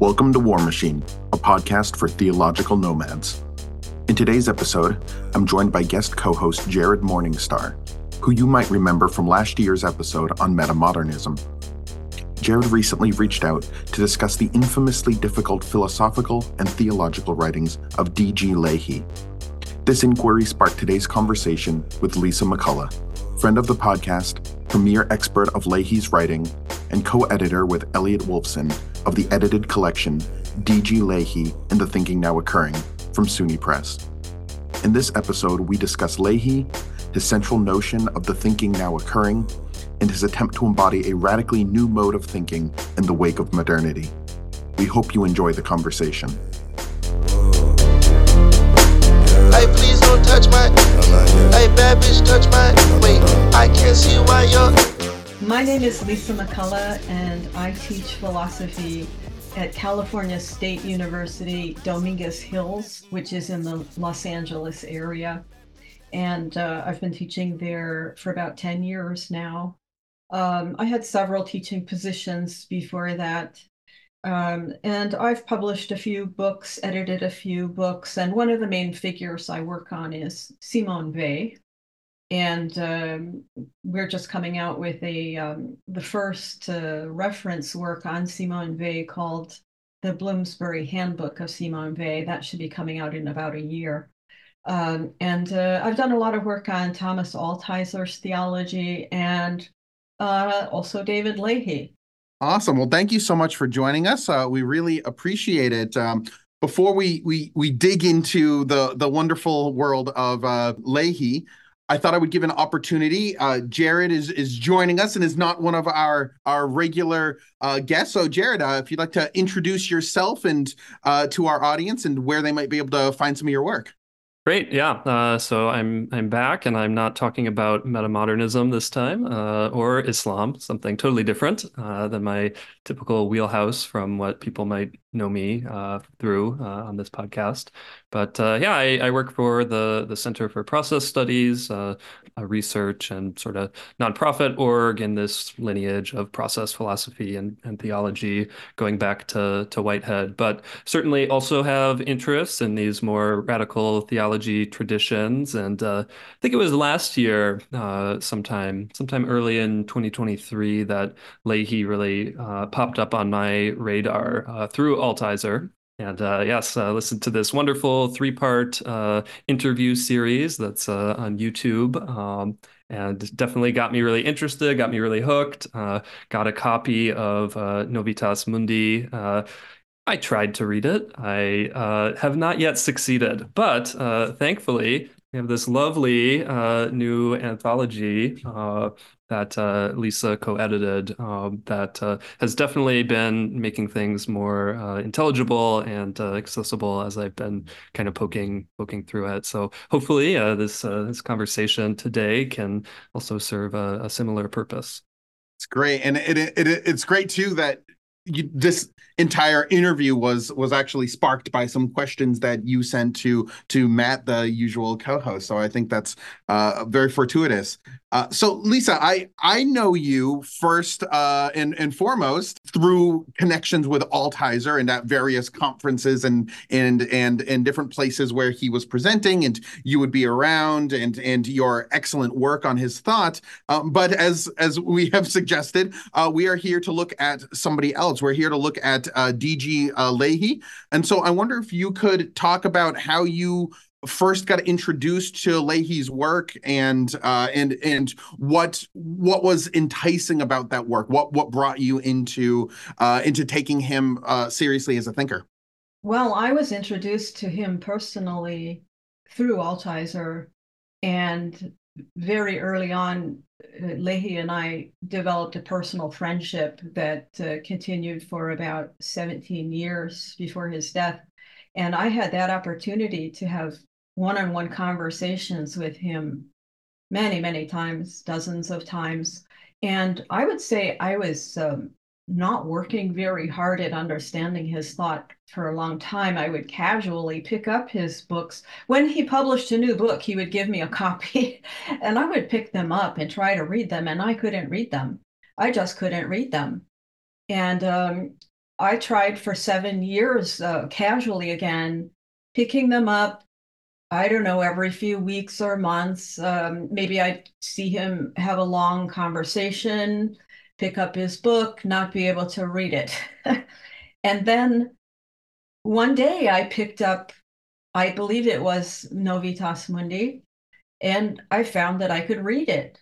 Welcome to War Machine, a podcast for theological nomads. In today's episode, I'm joined by guest co-host Jared Morningstar, who you might remember from last year's episode on Metamodernism. Jared recently reached out to discuss the infamously difficult philosophical and theological writings of D.G. Leahy. This inquiry sparked today's conversation with Lissa McCullough, friend of the podcast, premier expert of Leahy's writing, and co-editor with Elliot Wolfson of the edited collection D.G. Leahy and the Thinking Now Occurring from SUNY Press. In this episode, we discuss Leahy, his central notion of the thinking now occurring, and his attempt to embody a radically new mode of thinking in the wake of modernity. We hope you enjoy the conversation. Hey, please don't touch my, hey, bad bitch, touch my, wait, I can't see why you're... My name is Lissa McCullough, and I teach philosophy at California State University, Dominguez Hills, which is in the Los Angeles area. And I've been teaching there for about 10 years now. I had several teaching positions before that. And I've published a few books, edited a few books. And one of the main figures I work on is Simone Weil. And we're just coming out with the first reference work on Simone Weil called The Bloomsbury Handbook of Simone Weil. That should be coming out in about a year. And I've done a lot of work on Thomas Altizer's theology and also David Leahy. Awesome. Well, thank you so much for joining us. We really appreciate it. Before we dig into the wonderful world of Leahy, I thought I would give an opportunity. Jared is joining us and is not one of our regular guests. So Jared, if you'd like to introduce yourself and to our audience and where they might be able to find some of your work. Great. Yeah. So I'm back, and I'm not talking about metamodernism this time or Islam, something totally different than my typical wheelhouse from what people might know me through on this podcast. But I work for the Center for Process Studies, research and sort of nonprofit org in this lineage of process philosophy and theology going back to Whitehead, but certainly also have interests in these more radical theology traditions. And I think it was last year, sometime early in 2023, that Leahy really popped up on my radar through Altizer. And listen to this wonderful three-part interview series that's on YouTube, and definitely got me really interested, got me really hooked, got a copy of Novitas Mundi. I tried to read it. I have not yet succeeded, but thankfully, we have this lovely new anthology that Lissa co-edited that has definitely been making things more intelligible and accessible as I've been kind of poking through it. So hopefully this conversation today can also serve a similar purpose. It's great. And it's great, too, that this entire interview was actually sparked by some questions that you sent to Matt, the usual co-host. So I think that's very fortuitous. So Lissa, I know you first and foremost through connections with Altizer and at various conferences and different places where he was presenting and you would be around and your excellent work on his thought. But as we have suggested, we are here to look at somebody else. We're here to look at D.G. Leahy. And so I wonder if you could talk about how you first got introduced to Leahy's work and what was enticing about that work? What brought you into taking him seriously as a thinker? Well, I was introduced to him personally through Altizer, and very early on, Leahy and I developed a personal friendship that continued for about 17 years before his death. And I had that opportunity to have one-on-one conversations with him many, many times, dozens of times. And I would say I was not working very hard at understanding his thought for a long time. I would casually pick up his books. When he published a new book, he would give me a copy, and I would pick them up and try to read them, and I couldn't read them. I just couldn't read them. And I tried for 7 years casually again, picking them up, I don't know, every few weeks or months. Maybe I'd see him have a long conversation, pick up his book, not be able to read it. And then one day I picked up, I believe it was Novitas Mundi, and I found that I could read it.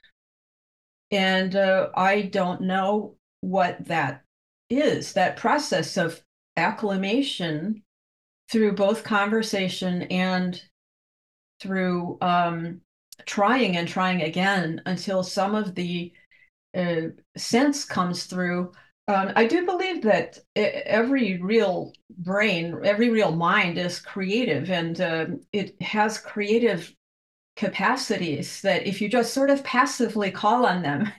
And I don't know what that is, that process of acclimation through both conversation and through trying and trying again until some of the sense comes through. I do believe that every real brain, every real mind is creative, and it has creative capacities that if you just sort of passively call on them,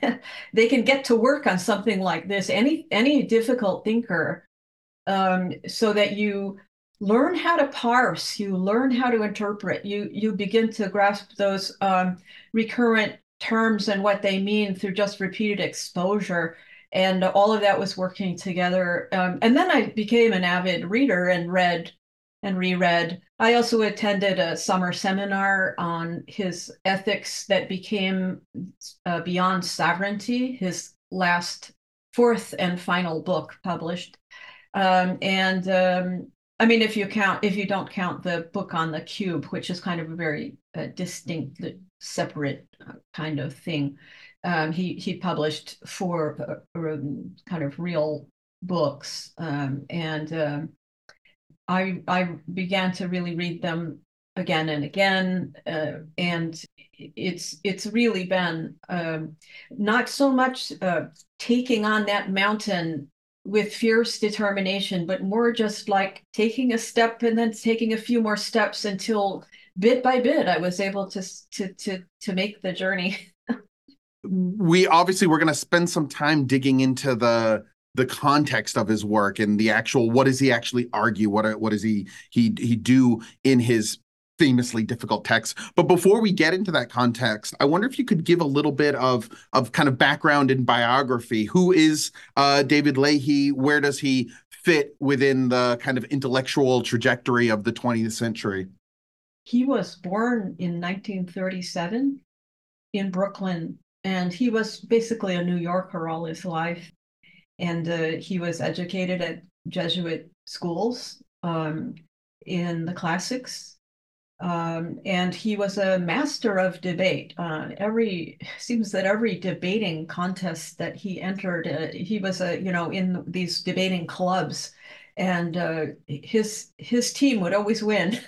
they can get to work on something like this, any difficult thinker, so that you learn how to parse, you learn how to interpret, you begin to grasp those recurrent terms and what they mean through just repeated exposure. And all of that was working together. And then I became an avid reader and read and reread. I also attended a summer seminar on his ethics that became Beyond Sovereignty, his last, fourth and final book published. I mean, if you don't count the book on the cube, which is kind of a very distinct, separate kind of thing, he published 4 kind of real books, and I began to really read them again and again, and it's really been not so much taking on that mountain with fierce determination, but more just like taking a step and then taking a few more steps until bit by bit I was able to make the journey. We obviously we're going to spend some time digging into the context of his work and the actual, what does he actually argue, what does he do in his famously difficult text. But before we get into that context, I wonder if you could give a little bit of kind of background and biography. Who is David Leahy? Where does he fit within the kind of intellectual trajectory of the 20th century? He was born in 1937 in Brooklyn, and he was basically a New Yorker all his life. And he was educated at Jesuit schools in the classics. And he was a master of debate. Seems that every debating contest that he entered, he was in these debating clubs, and his team would always win.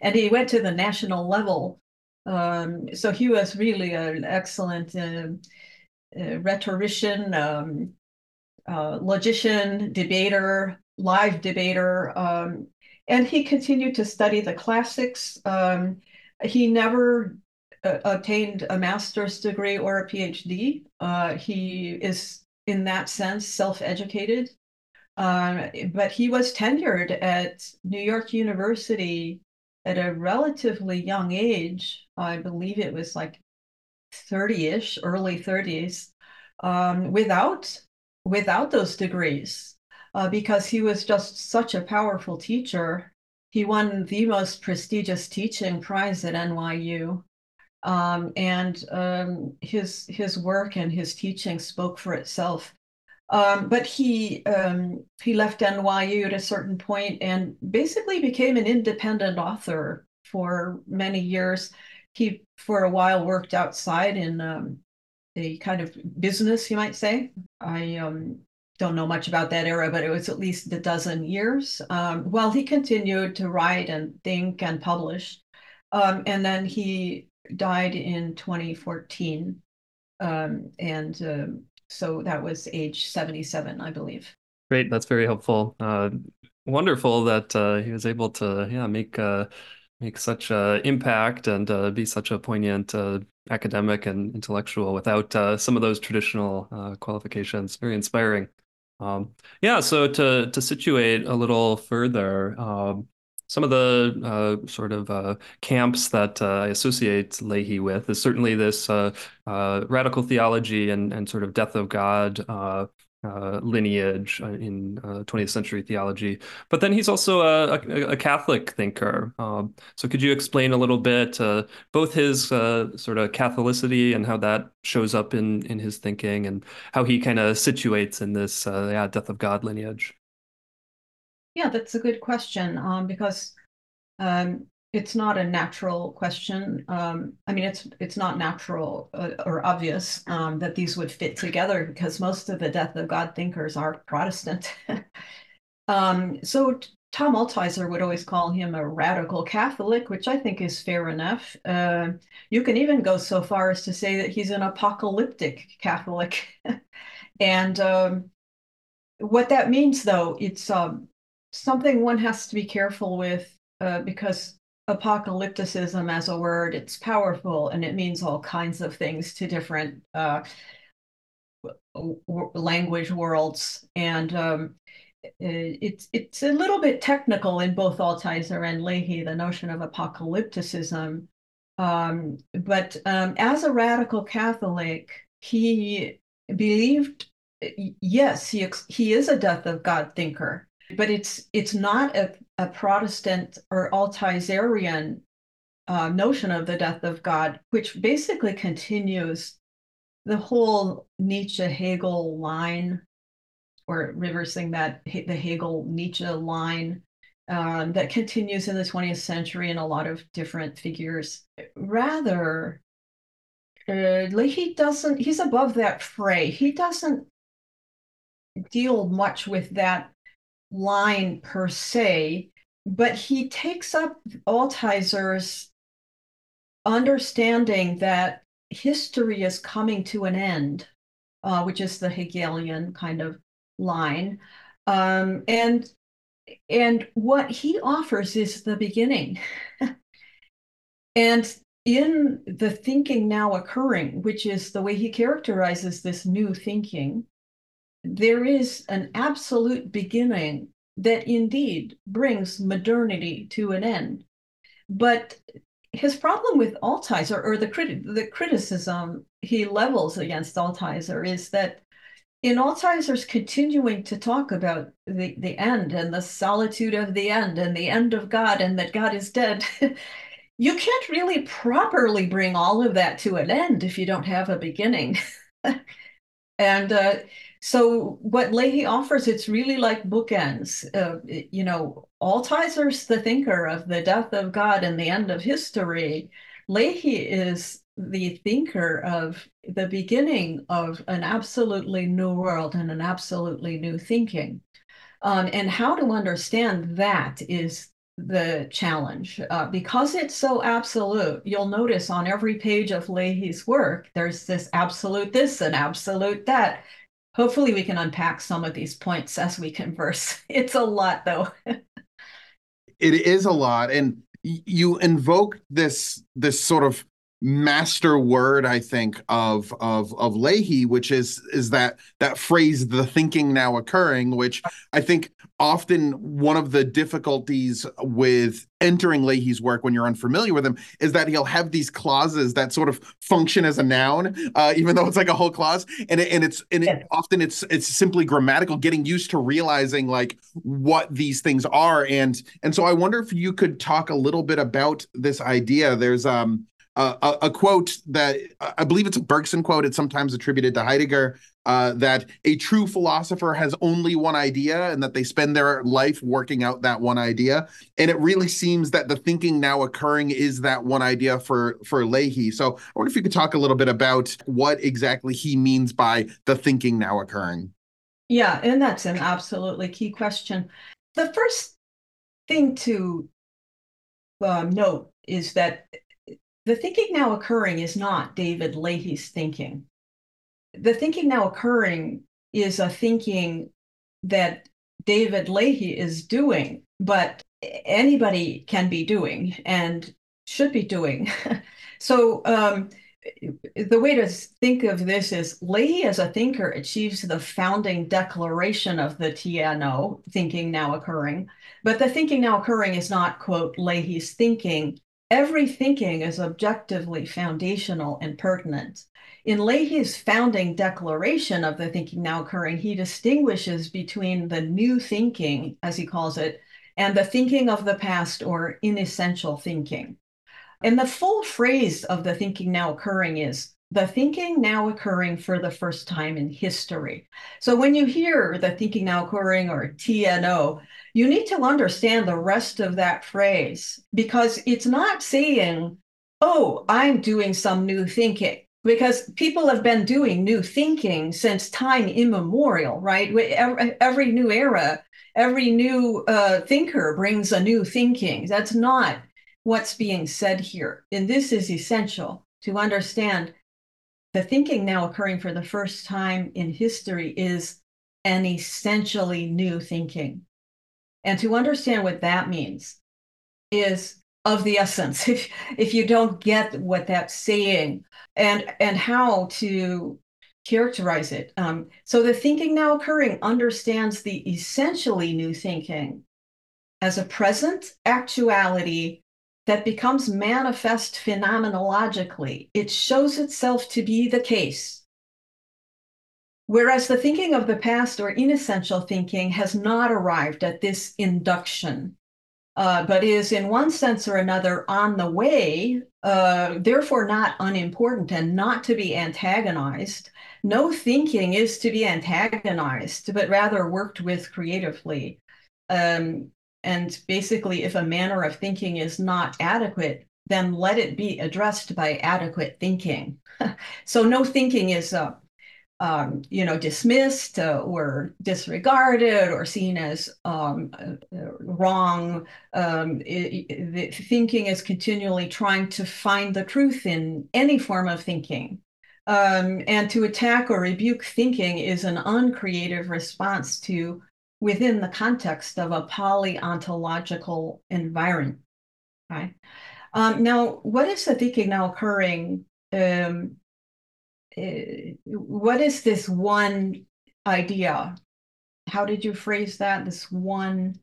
And he went to the national level. So he was really an excellent rhetorician, logician, debater, live debater. And he continued to study the classics. He never obtained a master's degree or a PhD. He is, in that sense, self-educated. But he was tenured at New York University at a relatively young age. I believe it was like 30-ish, early 30s, without those degrees. Because he was just such a powerful teacher. He won the most prestigious teaching prize at NYU. His work and his teaching spoke for itself. But he left NYU at a certain point and basically became an independent author for many years. He, for a while, worked outside in a kind of business, you might say. I don't know much about that era, but it was at least a dozen years, while he continued to write and think and publish. And then he died in 2014. So that was age 77, I believe. Great. That's very helpful. Wonderful that he was able to make such an impact and be such a poignant academic and intellectual without some of those traditional qualifications. Very inspiring. So to situate a little further, some of the camps that I associate Leahy with is certainly this radical theology and sort of death of God lineage in 20th century theology. But then he's also a Catholic thinker. So could you explain a little bit both his sort of Catholicity and how that shows up in his thinking, and how he kind of situates in this death of God lineage? Yeah, that's a good question, because it's not a natural question. I mean, it's not natural or obvious that these would fit together, because most of the death of God thinkers are Protestant. So Tom Altizer would always call him a radical Catholic, which I think is fair enough. You can even go so far as to say that he's an apocalyptic Catholic. And what that means, though, it's something one has to be careful with, because apocalypticism as a word, it's powerful, and it means all kinds of things to different language worlds. And it's a little bit technical in both Altizer and Leahy, the notion of apocalypticism. But as a radical Catholic, he believed, yes, he is a death of God thinker, but it's not a Protestant or Altizerian notion of the death of God, which basically continues the whole Nietzsche-Hegel line, or reversing that, the Hegel-Nietzsche line that continues in the 20th century in a lot of different figures. Rather, Leahy doesn't, he's above that fray. He doesn't deal much with that line per se, but he takes up Altizer's understanding that history is coming to an end, which is the Hegelian kind of line. And what he offers is the beginning. And in the thinking now occurring, which is the way he characterizes this new thinking, there is an absolute beginning that indeed brings modernity to an end. But his problem with Altizer, or the criticism he levels against Altizer, is that in Altizer's continuing to talk about the end and the solitude of the end and the end of God and that God is dead, you can't really properly bring all of that to an end if you don't have a beginning. And so what Leahy offers, it's really like bookends. Altizer's the thinker of the death of God and the end of history. Leahy is the thinker of the beginning of an absolutely new world and an absolutely new thinking. And how to understand that is the challenge. Because it's so absolute, you'll notice on every page of Leahy's work, there's this absolute this and absolute that. Hopefully we can unpack some of these points as we converse. It's a lot, though. It is a lot. And you invoke this sort of master word, I think, of Leahy, which is that phrase, the thinking now occurring, which I think often one of the difficulties with entering Leahy's work when you're unfamiliar with him is that he'll have these clauses that sort of function as a noun, even though it's like a whole clause, and often it's simply grammatical, getting used to realizing like what these things are, and so I wonder if you could talk a little bit about this idea. There's a quote that I believe it's a Bergson quote. It's sometimes attributed to Heidegger, that a true philosopher has only one idea and that they spend their life working out that one idea. And it really seems that the thinking now occurring is that one idea for Leahy. So I wonder if you could talk a little bit about what exactly he means by the thinking now occurring. Yeah, and that's an absolutely key question. The first thing to note is that the thinking now occurring is not David Leahy's thinking. The thinking now occurring is a thinking that David Leahy is doing, but anybody can be doing and should be doing. So the way to think of this is Leahy as a thinker achieves the founding declaration of the TNO, thinking now occurring, but the thinking now occurring is not, quote, Leahy's thinking. Every thinking is objectively foundational and pertinent. In Leahy's founding declaration of the thinking now occurring, he distinguishes between the new thinking, as he calls it, and the thinking of the past or inessential thinking. And the full phrase of the thinking now occurring is the thinking now occurring for the first time in history. So when you hear the thinking now occurring or TNO, you need to understand the rest of that phrase, because it's not saying, oh, I'm doing some new thinking, because people have been doing new thinking since time immemorial, right? Every new era, every new thinker brings a new thinking. That's not what's being said here. And this is essential to understand. The thinking now occurring for the first time in history is an essentially new thinking. And to understand what that means is of the essence, if you don't get what that's saying and how to characterize it. So the thinking now occurring understands the essentially new thinking as a present actuality that becomes manifest phenomenologically. It shows itself to be the case. Whereas the thinking of the past or inessential thinking has not arrived at this induction, but is in one sense or another on the way, therefore not unimportant and not to be antagonized. No thinking is to be antagonized, but rather worked with creatively. And basically, if a manner of thinking is not adequate, then let it be addressed by adequate thinking. So no thinking is, dismissed or disregarded or seen as wrong. The thinking is continually trying to find the truth in any form of thinking. And to attack or rebuke thinking is an uncreative response to within the context of a polyontological environment, right? Now, what is the thinking now occurring? What is this one idea? How did you phrase that? This one...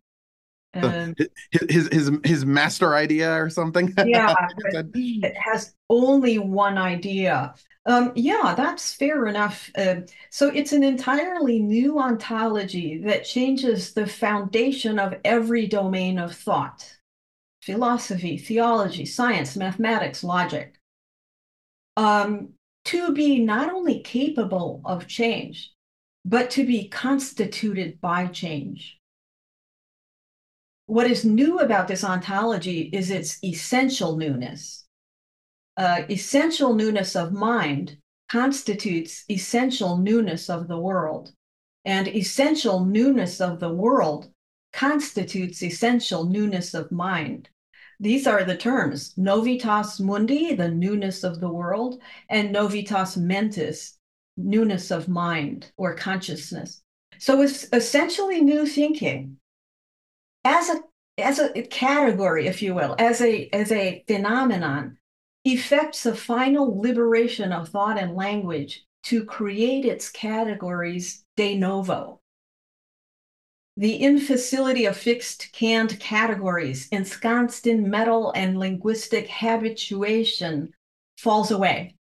his master idea or something? Yeah, it has only one idea. Yeah, that's fair enough. So it's an entirely new ontology that changes the foundation of every domain of thought: philosophy, theology, science, mathematics, logic, to be not only capable of change, but to be constituted by change. What is new about this ontology is its essential newness. Essential newness of mind constitutes essential newness of the world, and essential newness of the world constitutes essential newness of mind. These are the terms: Novitas Mundi, the newness of the world, and Novitas Mentis, newness of mind or consciousness. So it's essentially new thinking as a category, if you will, as a phenomenon, effects a final liberation of thought and language to create its categories de novo. The infelicity of fixed canned categories ensconced in metal and linguistic habituation falls away,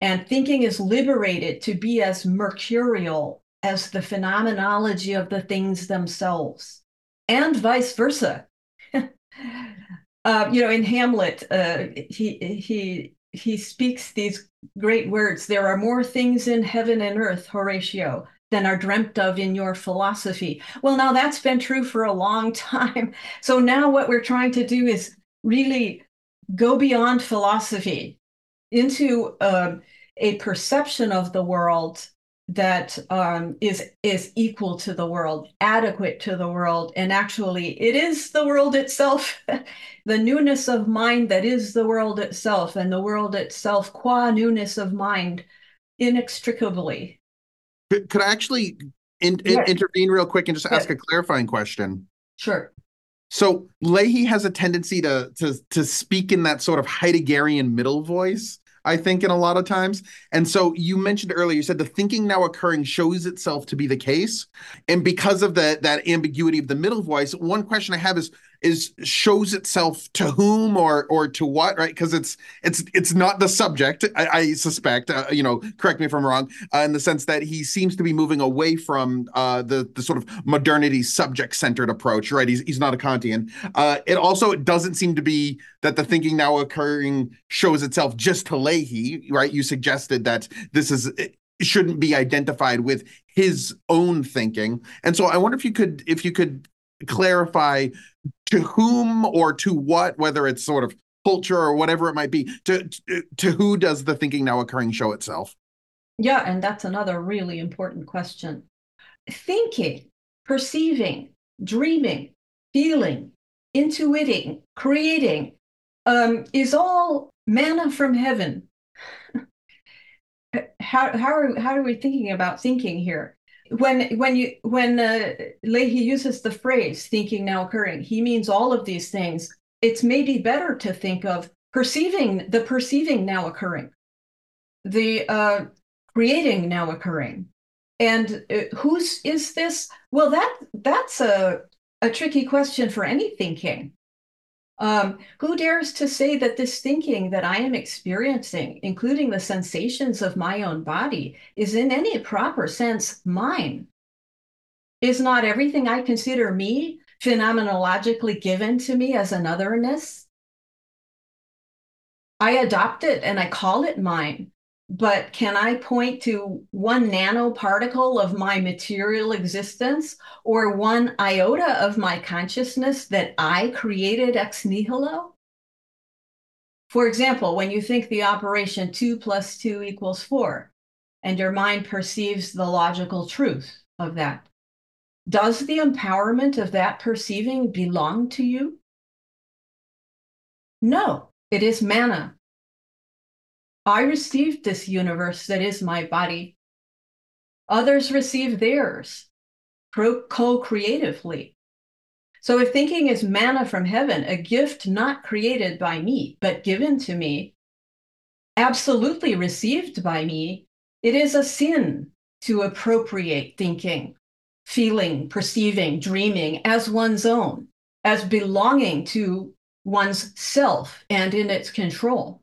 and thinking is liberated to be as mercurial as the phenomenology of the things themselves. And vice versa. In Hamlet, he speaks these great words: "There are more things in heaven and earth, Horatio, than are dreamt of in your philosophy." Well, now that's been true for a long time. So now what we're trying to do is really go beyond philosophy into a perception of the world that is equal to the world, adequate to the world, and actually it is the world itself, the newness of mind that is the world itself, and the world itself qua newness of mind inextricably. Could I actually intervene real quick and just ask a clarifying question? Sure. So Leahy has a tendency to speak in that sort of Heideggerian middle voice, I think, in a lot of times. And so you mentioned earlier, you said the thinking now occurring shows itself to be the case. And because of that ambiguity of the middle voice, one question I have is shows itself to whom or to what, right? Because it's not the subject, I suspect, correct me if I'm wrong, in the sense that he seems to be moving away from the sort of modernity subject-centered approach, right? He's not a Kantian. It doesn't seem to be that the thinking now occurring shows itself just to Leahy, right? You suggested that it shouldn't be identified with his own thinking. And so I wonder if you could clarify to whom or to what, whether it's sort of culture or whatever it might be, to who does the thinking now occurring show itself? Yeah, and that's another really important question. Thinking, perceiving, dreaming, feeling, intuiting, creating, is all manna from heaven. How are we thinking about thinking here? When Leahy uses the phrase thinking now occurring, he means all of these things. It's maybe better to think of the perceiving now occurring, the creating now occurring. And whose is this? Well, that's a tricky question for any thinking. Who dares to say that this thinking that I am experiencing, including the sensations of my own body, is in any proper sense mine? Is not everything I consider me phenomenologically given to me as an otherness? I adopt it and I call it mine, but can I point to one nanoparticle of my material existence or one iota of my consciousness that I created ex nihilo? For example, when you think the operation 2 + 2 = 4, and your mind perceives the logical truth of that, does the empowerment of that perceiving belong to you? No, it is manna. I received this universe that is my body. Others receive theirs co-creatively. So if thinking is manna from heaven, a gift not created by me, but given to me, absolutely received by me, it is a sin to appropriate thinking, feeling, perceiving, dreaming as one's own, as belonging to one's self and in its control.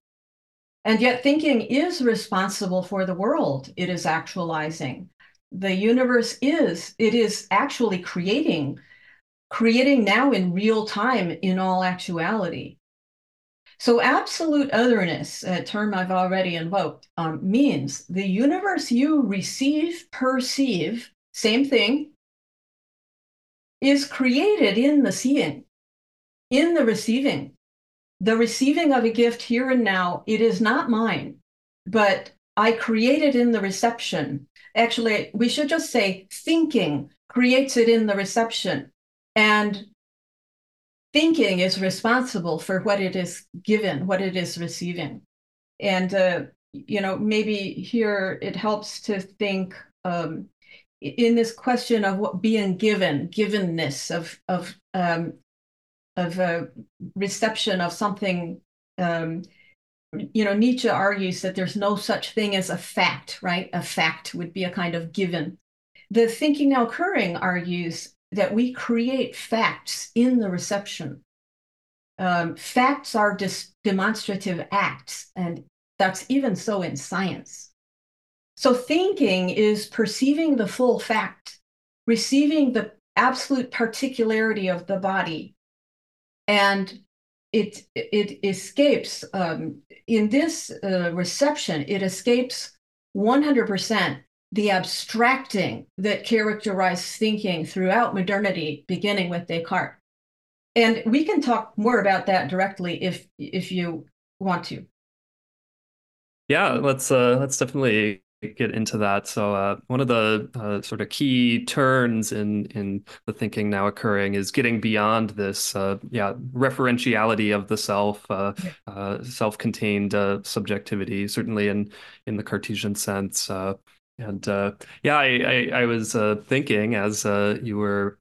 And yet thinking is responsible for the world it is actualizing. The universe it is actually creating now in real time in all actuality. So absolute otherness, a term I've already invoked, means the universe you receive, perceive, same thing, is created in the seeing, in the receiving. The receiving of a gift here and now, it is not mine, but I create it in the reception. Actually, we should just say thinking creates it in the reception, and thinking is responsible for what it is given, what it is receiving. And, maybe here it helps to think in this question of what being given, givenness of a reception of something, Nietzsche argues that there's no such thing as a fact, right? A fact would be a kind of given. The thinking now occurring argues that we create facts in the reception. Facts are demonstrative acts, and that's even so in science. So thinking is perceiving the full fact, receiving the absolute particularity of the body, and it escapes, in this reception, it escapes 100% the abstracting that characterized thinking throughout modernity, beginning with Descartes. And we can talk more about that directly if you want to. Yeah, let's definitely get into that. So one of the sort of key turns in the thinking now occurring is getting beyond this referentiality of the self, self-contained subjectivity, certainly in the Cartesian sense, And yeah, I was thinking as you were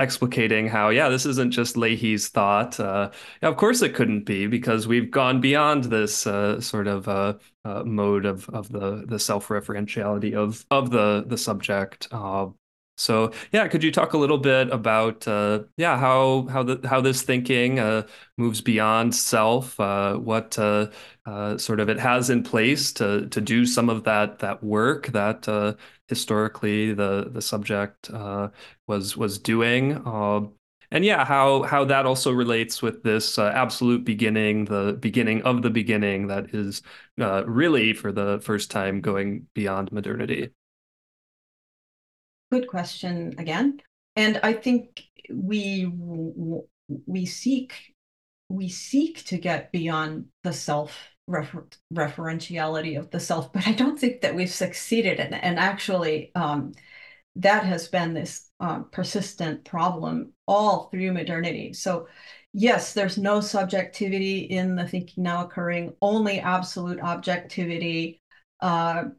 explicating how, yeah, this isn't just Leahy's thought. Of course it couldn't be, because we've gone beyond this sort of mode of the self-referentiality of the subject. So yeah, could you talk a little bit about how this thinking moves beyond self? What sort of it has in place to do some of that work that historically the subject was doing, and yeah, how that also relates with this absolute beginning, the beginning of the beginning that is really for the first time going beyond modernity. Good question again. And I think we seek to get beyond the self-referentiality of the self, but I don't think that we've succeeded. And actually, that has been this persistent problem all through modernity. So yes, there's no subjectivity in the thinking now occurring, only absolute objectivity. But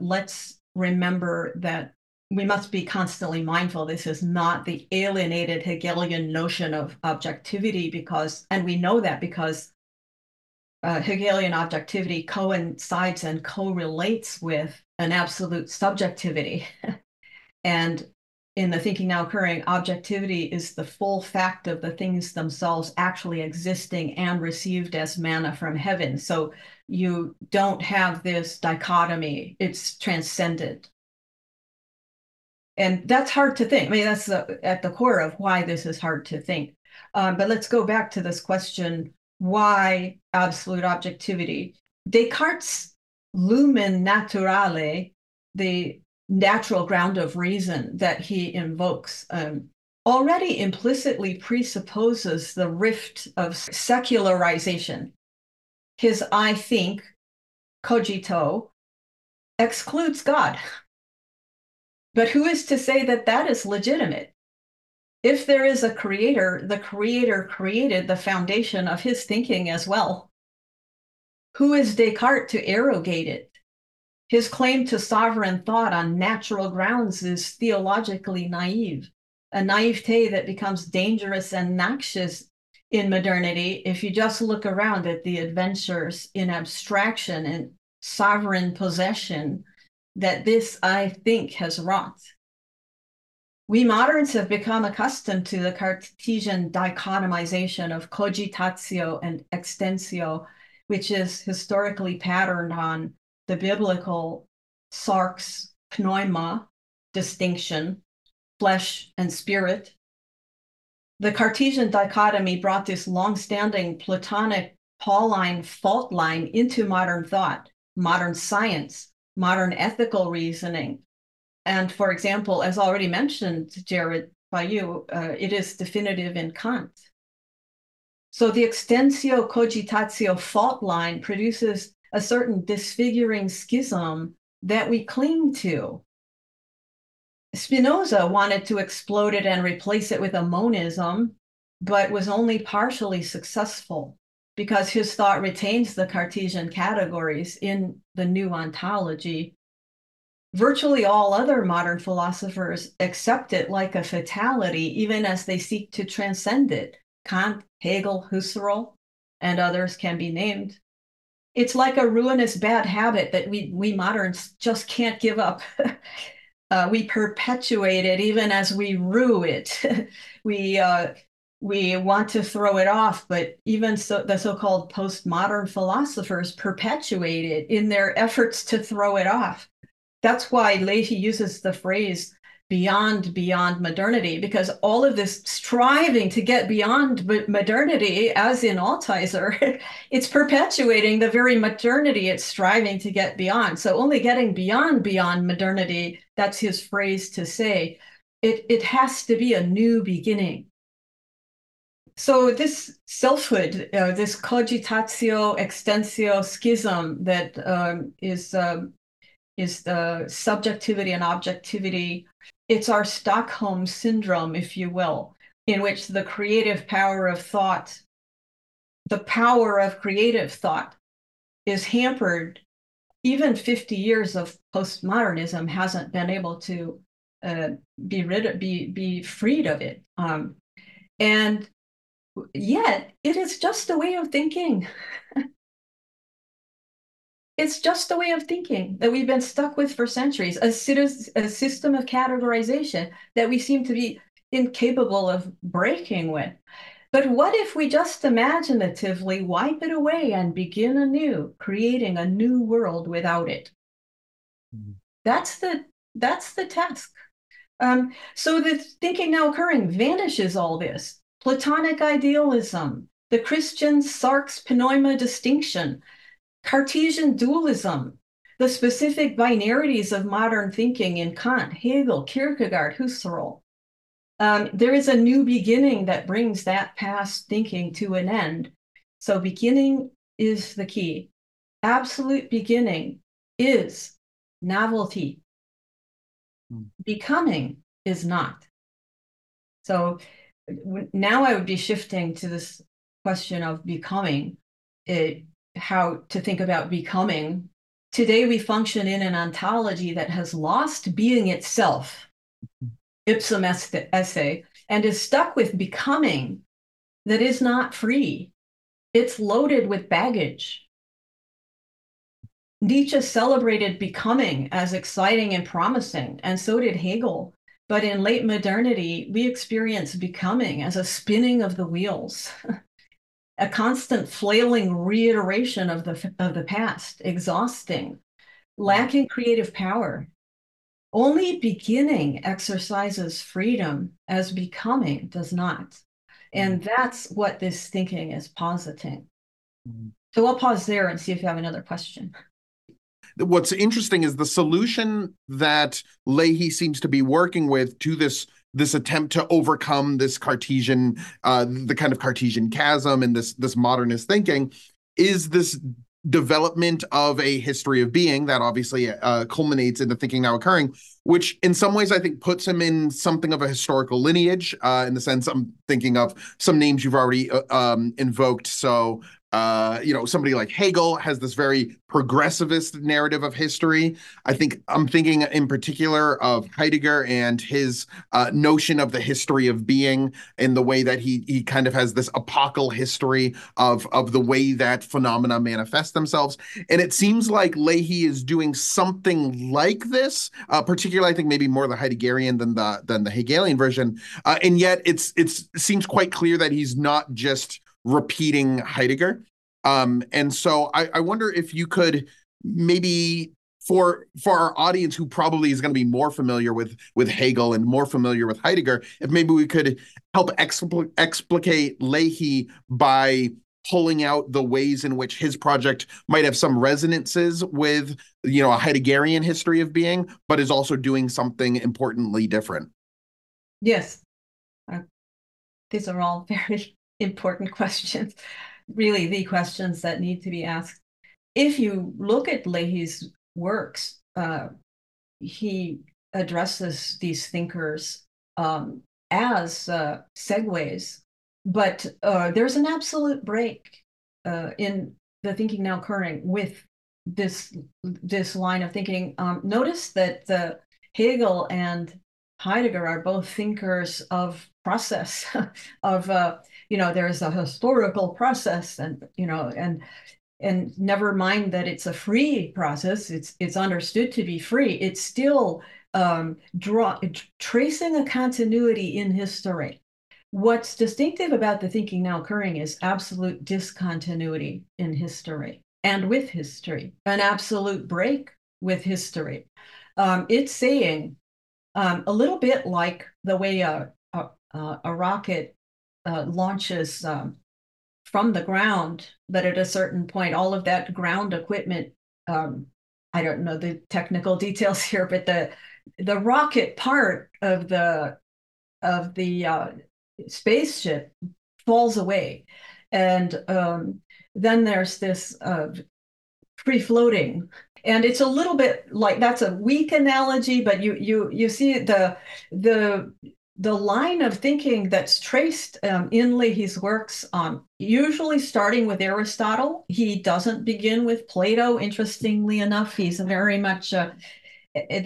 let's remember that we must be constantly mindful this is not the alienated Hegelian notion of objectivity, because, and we know that because Hegelian objectivity coincides and correlates with an absolute subjectivity. And in the thinking now occurring, objectivity is the full fact of the things themselves actually existing and received as manna from heaven. So you don't have this dichotomy, it's transcendent. And that's hard to think. I mean, that's at the core of why this is hard to think. But let's go back to this question, why absolute objectivity? Descartes' lumen naturale, the natural ground of reason that he invokes, already implicitly presupposes the rift of secularization. His I think, cogito, excludes God. But who is to say that that is legitimate? If there is a creator, the creator created the foundation of his thinking as well. Who is Descartes to arrogate it? His claim to sovereign thought on natural grounds is theologically naive, a naivete that becomes dangerous and noxious in modernity, if you just look around at the adventures in abstraction and sovereign possession that this, I think, has wrought. We moderns have become accustomed to the Cartesian dichotomization of cogitatio and extensio, which is historically patterned on the biblical sarx pneuma distinction, flesh and spirit. The Cartesian dichotomy brought this long-standing Platonic Pauline fault line into modern thought, modern science, modern ethical reasoning. And for example, as already mentioned, Jared, by you, it is definitive in Kant. So the extensio cogitatio fault line produces a certain disfiguring schism that we cling to. Spinoza wanted to explode it and replace it with a monism, but was only partially successful because his thought retains the Cartesian categories in the new ontology. Virtually all other modern philosophers accept it like a fatality, even as they seek to transcend it. Kant, Hegel, Husserl, and others can be named. It's like a ruinous bad habit that we moderns just can't give up. We perpetuate it even as we rue it. We want to throw it off, but even so, the so-called postmodern philosophers perpetuate it in their efforts to throw it off. That's why Leahy uses the phrase beyond modernity, because all of this striving to get beyond modernity, as in Altizer, it's perpetuating the very modernity it's striving to get beyond. So only getting beyond modernity, that's his phrase to say, it has to be a new beginning. So this selfhood, this cogitatio extensio schism that is the subjectivity and objectivity, it's our Stockholm syndrome, if you will, in which the creative power of thought, the power of creative thought, is hampered even 50 years of postmodernism hasn't been able to be freed of it. And yet it is just a way of thinking. It's just a way of thinking that we've been stuck with for centuries, a system of categorization that we seem to be incapable of breaking with. But what if we just imaginatively wipe it away and begin anew, creating a new world without it? Mm-hmm. That's the task. So the thinking now occurring vanishes all this. Platonic idealism, the Christian Sark's pneuma distinction, Cartesian dualism, the specific binarities of modern thinking in Kant, Hegel, Kierkegaard, Husserl. There is a new beginning that brings that past thinking to an end. So beginning is the key. Absolute beginning is novelty. Becoming is not. So now I would be shifting to this question of becoming. How to think about becoming. Today we function in an ontology that has lost being itself, ipsum esse, and is stuck with becoming that is not free. It's loaded with baggage. Nietzsche celebrated becoming as exciting and promising, and so did Hegel. But in late modernity, we experience becoming as a spinning of the wheels. A constant flailing reiteration of the past, exhausting, lacking creative power. Only beginning exercises freedom, as becoming does not. And that's what this thinking is positing. So I'll pause there and see if you have another question. What's interesting is the solution that Leahy seems to be working with to this attempt to overcome this Cartesian, the kind of Cartesian chasm and this modernist thinking is this development of a history of being that obviously culminates in the thinking now occurring, which in some ways I think puts him in something of a historical lineage in the sense I'm thinking of some names you've already invoked. So, somebody like Hegel has this very progressivist narrative of history. I'm thinking in particular of Heidegger and his notion of the history of being and the way that he kind of has this apocal history of the way that phenomena manifest themselves. And it seems like Leahy is doing something like this, particularly I think maybe more the Heideggerian than the Hegelian version. And yet it seems quite clear that he's not just repeating Heidegger. And so I wonder if you could maybe for our audience who probably is going to be more familiar with Hegel and more familiar with Heidegger, if maybe we could help explicate Leahy by pulling out the ways in which his project might have some resonances with, a Heideggerian history of being, but is also doing something importantly different. Yes. These are all very important questions, really the questions that need to be asked. If you look at Leahy's works, he addresses these thinkers as segues, but there's an absolute break in the thinking now occurring with this line of thinking. Notice that Hegel and Heidegger are both thinkers of process, of there's a historical process, and and never mind that it's a free process. It's understood to be free. It's still tracing a continuity in history. What's distinctive about the thinking now occurring is absolute discontinuity in history and with history, an absolute break with history. It's saying, a little bit like the way a rocket launches from the ground, but at a certain point, all of that ground equipment, I don't know the technical details here, but the rocket part of the spaceship falls away. And then there's this free floating. And it's a little bit like, that's a weak analogy, but you see the The line of thinking that's traced in Leahy's works, usually starting with Aristotle. He doesn't begin with Plato, interestingly enough. He's very much,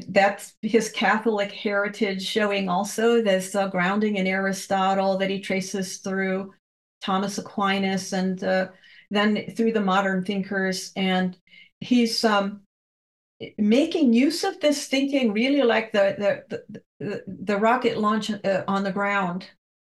that's his Catholic heritage showing also this grounding in Aristotle that he traces through Thomas Aquinas and then through the modern thinkers. And he's making use of this thinking really like the rocket launch on the ground,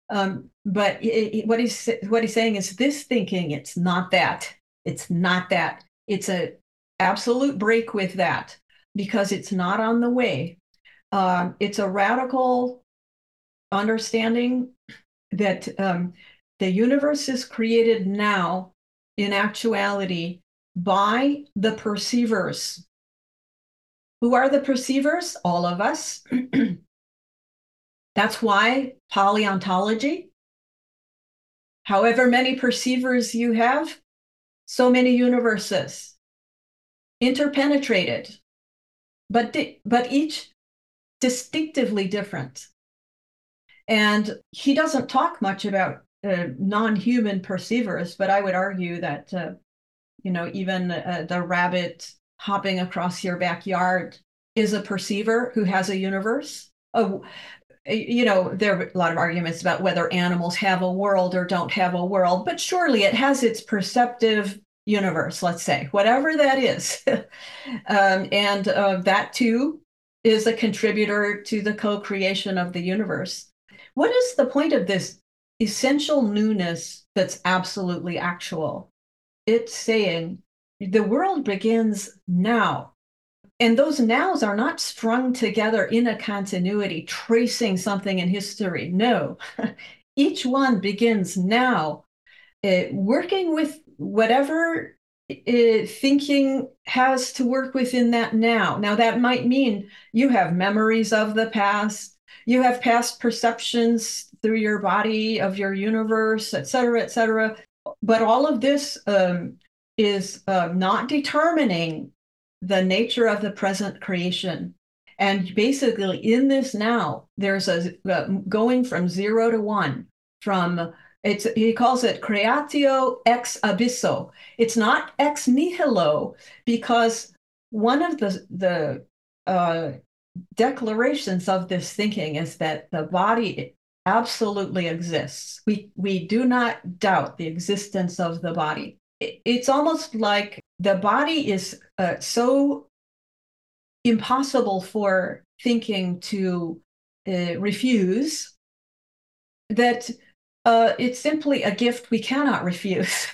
but what he's saying is this thinking, it's not that, it's an absolute break with that because it's not on the way. It's a radical understanding that the universe is created now in actuality by the perceivers. Who are the perceivers? All of us. That's why polyontology, however many perceivers you have, so many universes, interpenetrated, but each distinctively different. And he doesn't talk much about non-human perceivers, but I would argue that, even the rabbit hopping across your backyard is a perceiver who has a universe. There are a lot of arguments about whether animals have a world or don't have a world, but surely it has its perceptive universe, let's say, whatever that is. That too is a contributor to the co-creation of the universe. What is the point of this essential newness that's absolutely actual? It's saying, the world begins now, and those nows are not strung together in a continuity, tracing something in history. No, each one begins now, working with whatever thinking has to work within that now. Now, that might mean you have memories of the past, you have past perceptions through your body of your universe, et cetera, but all of this is not determining the nature of the present creation. And basically in this now, there's a going from 0 to 1, he calls it creatio ex abysso. It's not ex nihilo, because one of the declarations of this thinking is that the body absolutely exists. We do not doubt the existence of the body. It's almost like the body is so impossible for thinking to refuse that it's simply a gift we cannot refuse.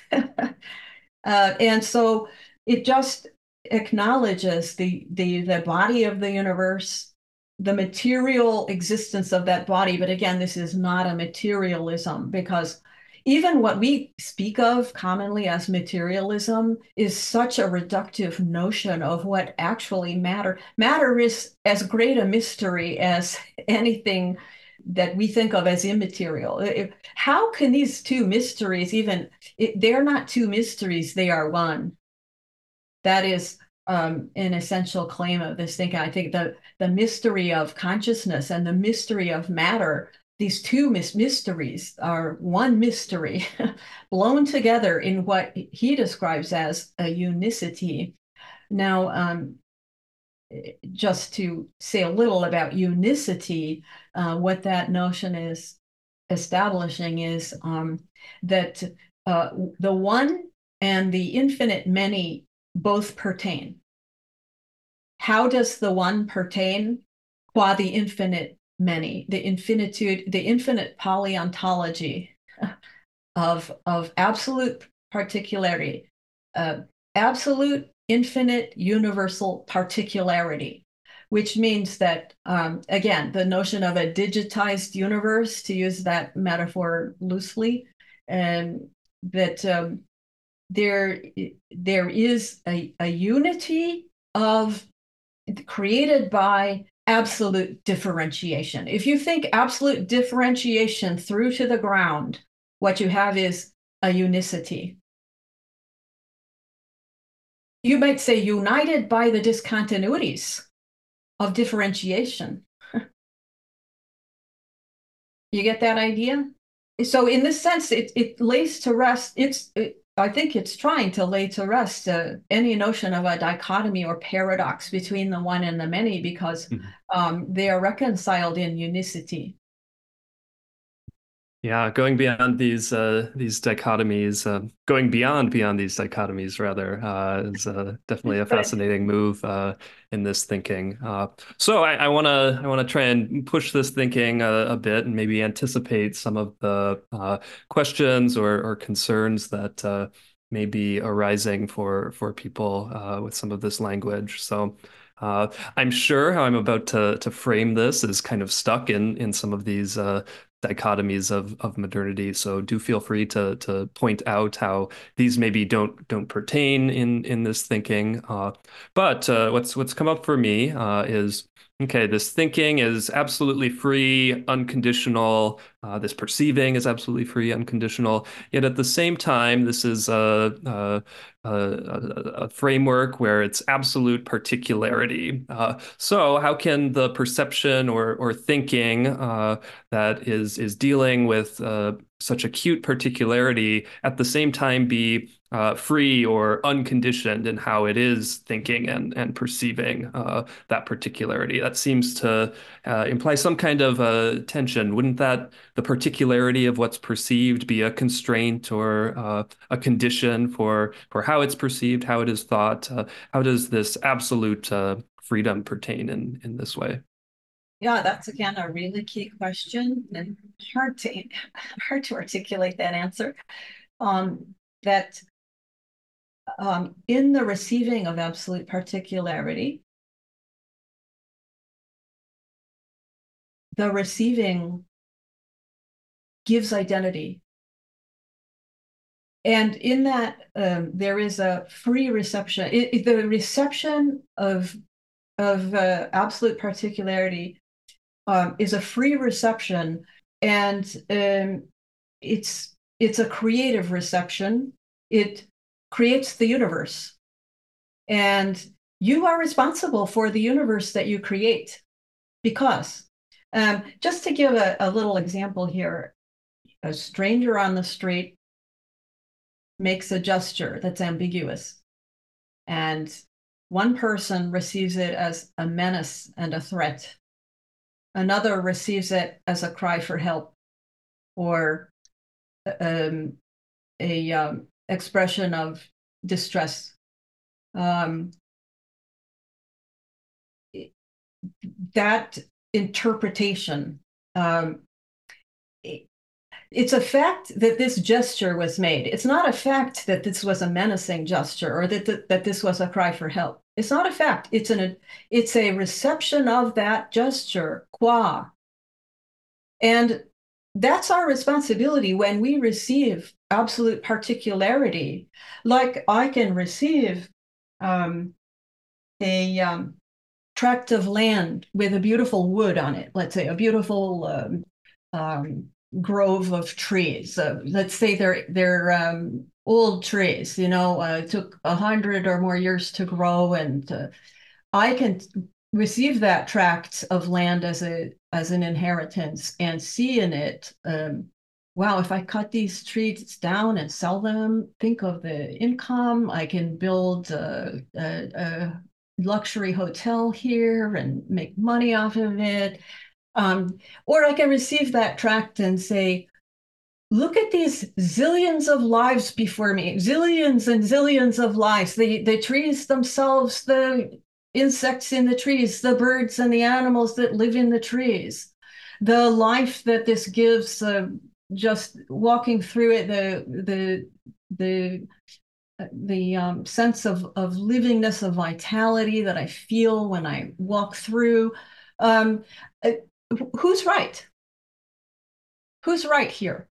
And so it just acknowledges the body of the universe, the material existence of that body. But again, this is not a materialism, because even what we speak of commonly as materialism is such a reductive notion of what actually matter. Matter is as great a mystery as anything that we think of as immaterial. How can these two mysteries even, they're not two mysteries, they are one. That is an essential claim of this thinking. I think the mystery of consciousness and the mystery of matter, these two mysteries are one mystery blown together in what he describes as a unicity. Now, just to say a little about unicity, what that notion is establishing is that the one and the infinite many both pertain. How does the one pertain qua the infinite many, the infinitude, the infinite polyontology of absolute particularity, absolute infinite universal particularity, which means that, again, the notion of a digitized universe, to use that metaphor loosely, and that there is a unity of created by absolute differentiation. If you think absolute differentiation through to the ground, what you have is a unicity. You might say united by the discontinuities of differentiation. You get that idea? So in this sense, it lays to rest, I think it's trying to lay to rest any notion of a dichotomy or paradox between the one and the many, because they are reconciled in unicity. Yeah, going beyond these dichotomies, going beyond these dichotomies rather, is definitely a fascinating move in this thinking. So I wanna try and push this thinking a bit and maybe anticipate some of the questions or concerns that may be arising for people with some of this language. So. I'm sure how I'm about to frame this is kind of stuck in some of these dichotomies of modernity. So do feel free to point out how these maybe don't pertain in this thinking. But what's come up for me is, okay, this thinking is absolutely free, unconditional. This perceiving is absolutely free, unconditional. Yet at the same time, this is a framework where it's absolute particularity. So how can the perception or thinking that is dealing with such acute particularity at the same time be free or unconditioned in how it is thinking and perceiving that particularity? That seems to imply some kind of tension. Wouldn't that the particularity of what's perceived be a constraint or a condition for how it's perceived, how it is thought? How does this absolute freedom pertain in this way? Yeah, that's again a really key question, and hard to articulate that answer. In the receiving of absolute particularity, the receiving gives identity. And in that, there is a free reception. The reception of absolute particularity is a free reception, and it's a creative reception. It creates the universe, and you are responsible for the universe that you create. Because just to give a little example here, a stranger on the street makes a gesture that's ambiguous, and one person receives it as a menace and a threat. Another receives it as a cry for help, or a expression of distress. That interpretation, it's a fact that this gesture was made. It's not a fact that this was a menacing gesture or that this was a cry for help. It's not a fact. It's a reception of that gesture, qua. And that's our responsibility when we receive absolute particularity. Like I can receive a tract of land with a beautiful wood on it, let's say a beautiful grove of trees. Let's say they're old trees, it took 100 or more years to grow, and I can receive that tract of land as an inheritance and see in it, wow, if I cut these trees down and sell them, think of the income. I can build a luxury hotel here and make money off of it. Or I can receive that tract and say, look at these zillions of lives before me, zillions and zillions of lives, the trees themselves, the insects in the trees, the birds and the animals that live in the trees, the life that this gives, just walking through it, the sense of livingness, of vitality that I feel when I walk through. Who's right? Who's right here?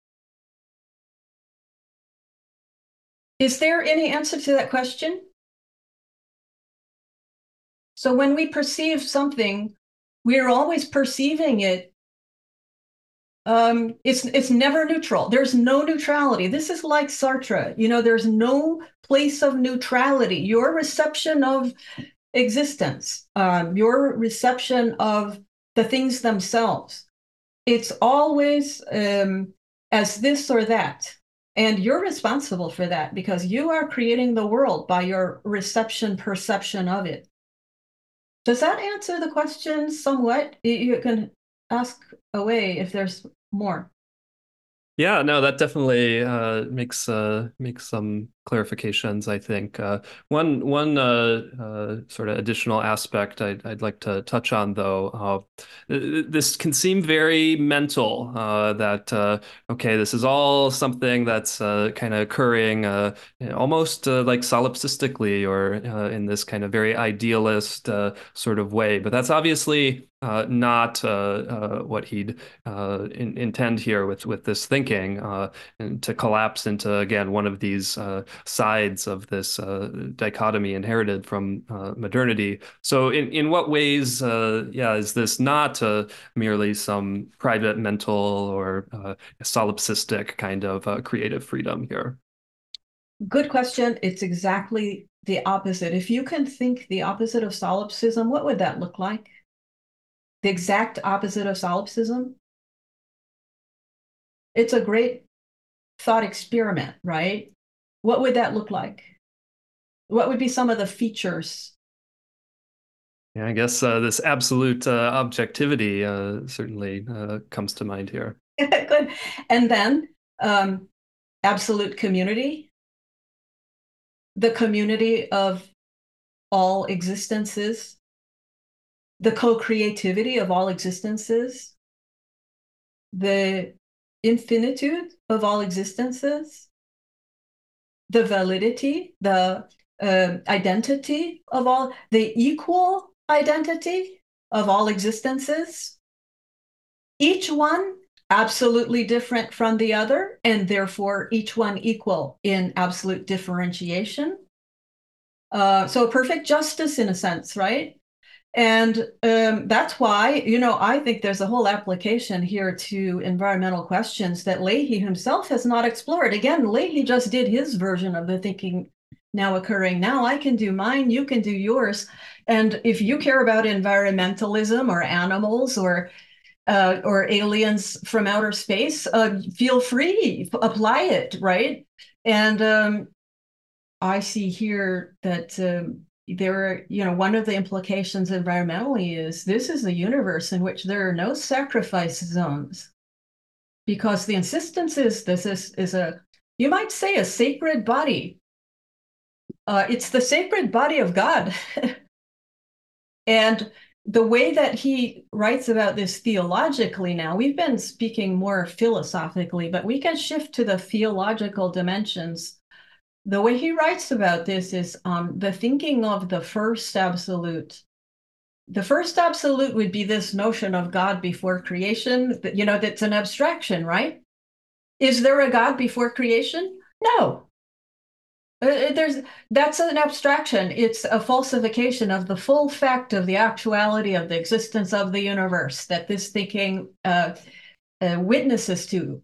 Is there any answer to that question? So when we perceive something, we're always perceiving it. It's never neutral. There's no neutrality. This is like Sartre. There's no place of neutrality. Your reception of existence, your reception of the things themselves, It's always as this or that. And you're responsible for that because you are creating the world by your perception of it. Does that answer the question somewhat? You can ask away if there's more. Yeah, no, that definitely makes some clarifications, I think. One sort of additional aspect I'd like to touch on, though, this can seem very mental, okay, this is all something that's kind of occurring almost like solipsistically or in this kind of very idealist sort of way. But that's obviously not what he'd intend here with this thinking, and to collapse into, again, one of these sides of this dichotomy inherited from modernity. So in what ways, is this not merely some private mental or solipsistic kind of creative freedom here? Good question. It's exactly the opposite. If you can think the opposite of solipsism, what would that look like? The exact opposite of solipsism? It's a great thought experiment, right? What would that look like? What would be some of the features? Yeah, I guess this absolute objectivity certainly comes to mind here. Good. And then absolute community, the community of all existences, the co-creativity of all existences, the infinitude of all existences, the validity, the identity of all, the equal identity of all existences, each one absolutely different from the other, and therefore each one equal in absolute differentiation. So perfect justice in a sense, right? And that's why, I think there's a whole application here to environmental questions that Leahy himself has not explored. Again, Leahy just did his version of the thinking now occurring. Now I can do mine, you can do yours. And if you care about environmentalism or animals or aliens from outer space, feel free, apply it, right? And I see here that... one of the implications environmentally is this is a universe in which there are no sacrifice zones, because the insistence is this is a, you might say, a sacred body. It's the sacred body of God. And the way that he writes about this theologically now, we've been speaking more philosophically, but we can shift to the theological dimensions. The way he writes about this is the thinking of the first absolute. The first absolute would be this notion of God before creation. That's an abstraction, right? Is there a God before creation? No. That's an abstraction. It's a falsification of the full fact of the actuality of the existence of the universe that this thinking witnesses to.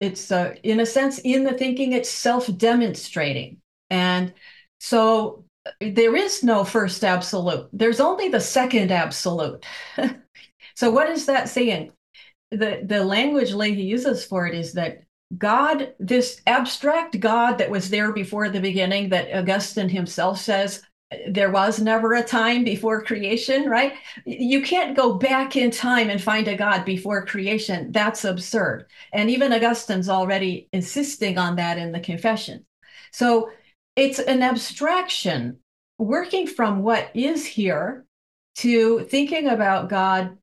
It's, in a sense, in the thinking, it's self-demonstrating. And so there is no first absolute. There's only the second absolute. So what is that saying? The language Leahy uses for it is that God, this abstract God that was there before the beginning, that Augustine himself says, there was never a time before creation, right? You can't go back in time and find a God before creation. That's absurd. And even Augustine's already insisting on that in the Confession. So it's an abstraction, working from what is here to thinking about God,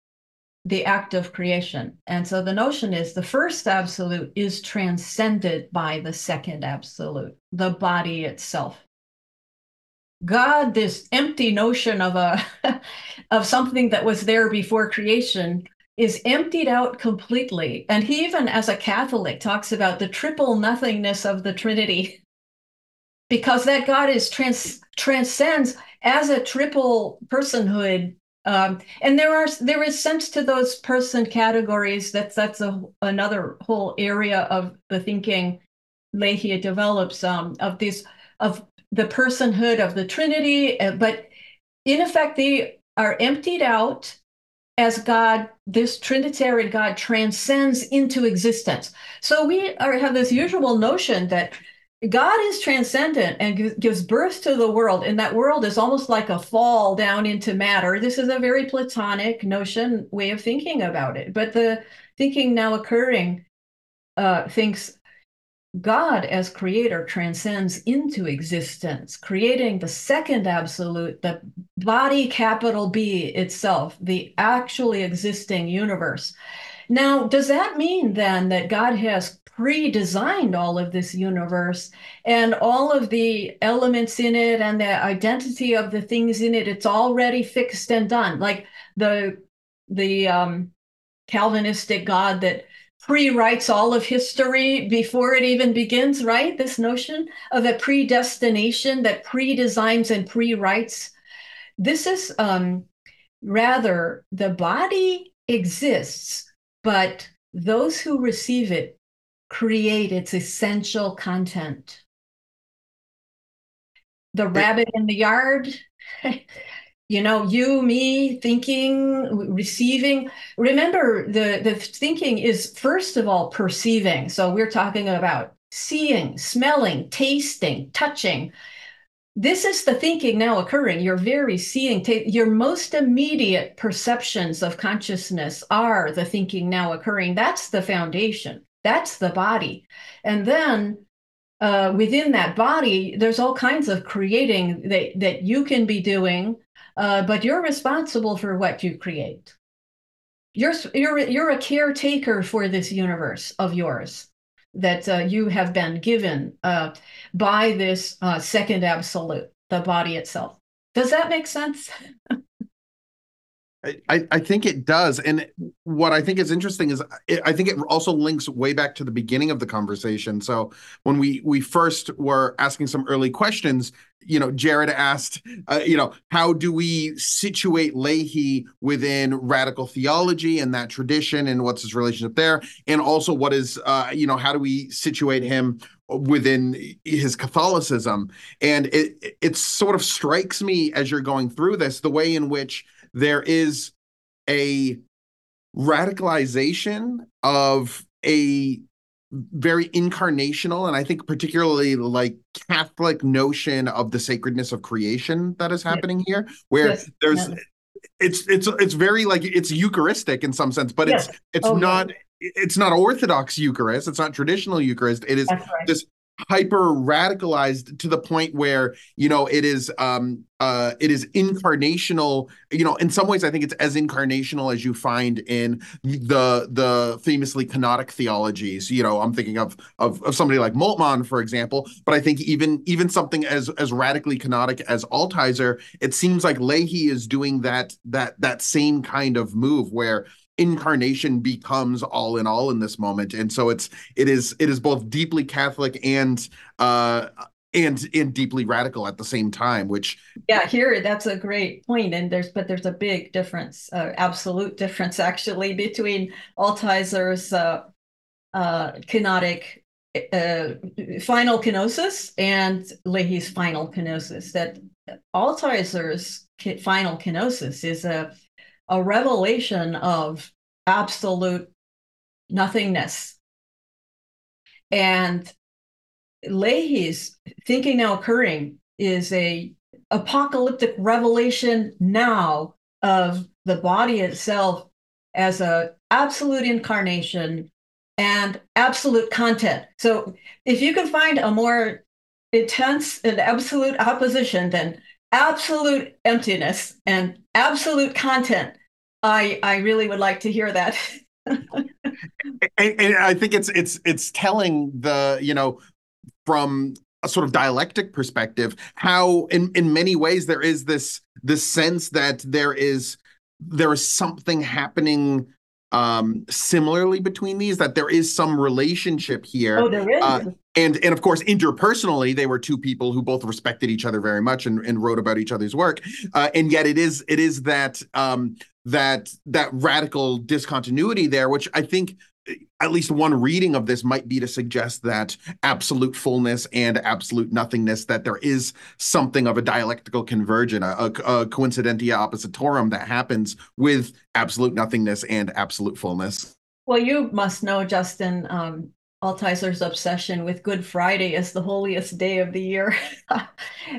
the act of creation. And so the notion is the first absolute is transcended by the second absolute, the body itself. God, this empty notion of of something that was there before creation, is emptied out completely. And he, even as a Catholic, talks about the triple nothingness of the Trinity, because that God is transcends as a triple personhood. And there is sense to those person categories. That's another whole area of the thinking Leahy develops of the personhood of the Trinity, but in effect, they are emptied out as God, this Trinitarian God transcends into existence. So we have this usual notion that God is transcendent and gives birth to the world, and that world is almost like a fall down into matter. This is a very Platonic notion, way of thinking about it. But the thinking now occurring thinks God as creator transcends into existence, creating the second absolute, the body capital B itself, the actually existing universe. Now, does that mean then that God has pre-designed all of this universe and all of the elements in it and the identity of the things in it? It's already fixed and done, like the Calvinistic God that pre-writes all of history before it even begins, right? This notion of a predestination that pre-designs and pre-writes. This is rather the body exists, but those who receive it create its essential content. The rabbit in the yard, you know, you, me, thinking, receiving. Remember, the thinking is, first of all, perceiving. So we're talking about seeing, smelling, tasting, touching. This is the thinking now occurring. Your very seeing, your most immediate perceptions of consciousness are the thinking now occurring. That's the foundation. That's the body. And then within that body, there's all kinds of creating that you can be doing, but you're responsible for what you create. You're a caretaker for this universe of yours that you have been given by this second absolute, the body itself. Does that make sense? I think it does. And what I think is interesting is I think it also links way back to the beginning of the conversation. So when we first were asking some early questions, you know, Jared asked, how do we situate Leahy within radical theology and that tradition, and what's his relationship there? And also what is, how do we situate him within his Catholicism? And it sort of strikes me as you're going through this, the way in which there is a radicalization of a very incarnational, and I think particularly like Catholic notion of the sacredness of creation that is happening here, where there's it's very like it's Eucharistic in some sense, but it's not Orthodox Eucharist, it's not traditional Eucharist. It is this hyper radicalized to the point where, it is incarnational. In some ways, I think it's as incarnational as you find in the famously canonic theologies. I'm thinking of somebody like Moltmann, for example, but I think even something as radically canonic as Altizer, it seems like Leahy is doing that same kind of move where incarnation becomes all in all in this moment. And so it is both deeply Catholic and deeply radical at the same time, which. Yeah, here, that's a great point. And there's a big difference, absolute difference actually between Altizer's canonic final kenosis and Leahy's final kenosis. That Altizer's final kenosis is a revelation of absolute nothingness. And Leahy's thinking now occurring is a apocalyptic revelation now of the body itself as a absolute incarnation and absolute content. So if you can find a more intense and absolute opposition than absolute emptiness and absolute content, I really would like to hear that. and I think it's telling from a sort of dialectic perspective how in many ways there is this sense that there is something happening similarly between these, that there is some relationship here. Oh, there is. And of course, interpersonally, they were two people who both respected each other very much and wrote about each other's work. And yet it is that radical discontinuity there, which I think at least one reading of this might be to suggest that absolute fullness and absolute nothingness, that there is something of a dialectical convergence, a coincidentia oppositorum that happens with absolute nothingness and absolute fullness. Well, you must know, Justin, Altizer's obsession with Good Friday as the holiest day of the year,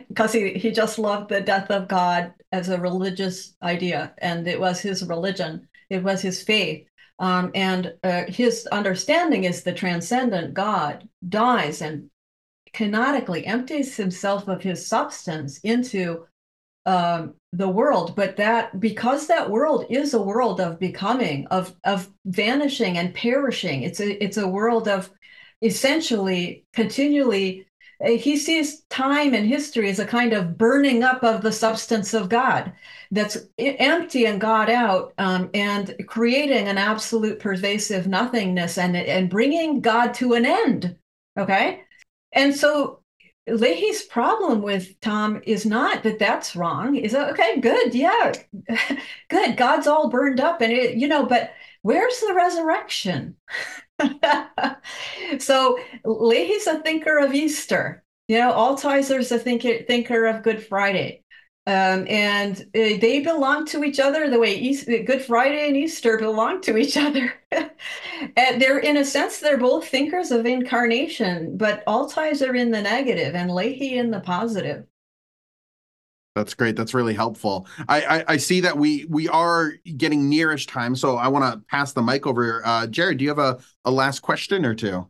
because he just loved the death of God as a religious idea, and it was his religion, it was his faith. And his understanding is the transcendent God dies and canonically empties himself of his substance into the world, but that because that world is a world of becoming, of vanishing and perishing, it's a world of essentially continually. He sees time and history as a kind of burning up of the substance of God that's empty and God out, and creating an absolute pervasive nothingness and bringing God to an end. Okay. And so Leahy's problem with Tom is not that that's wrong. Is that okay? Good. Yeah. Good. God's all burned up and it, but where's the resurrection? So Leahy's a thinker of Easter, Altizer's a thinker of Good Friday, and they belong to each other the way Good Friday and Easter belong to each other. And in a sense, they're both thinkers of incarnation, but Altizer in the negative and Leahy in the positive. That's great. That's really helpful. I see that we are getting nearish time, so I want to pass the mic over. Jared, do you have a last question or two?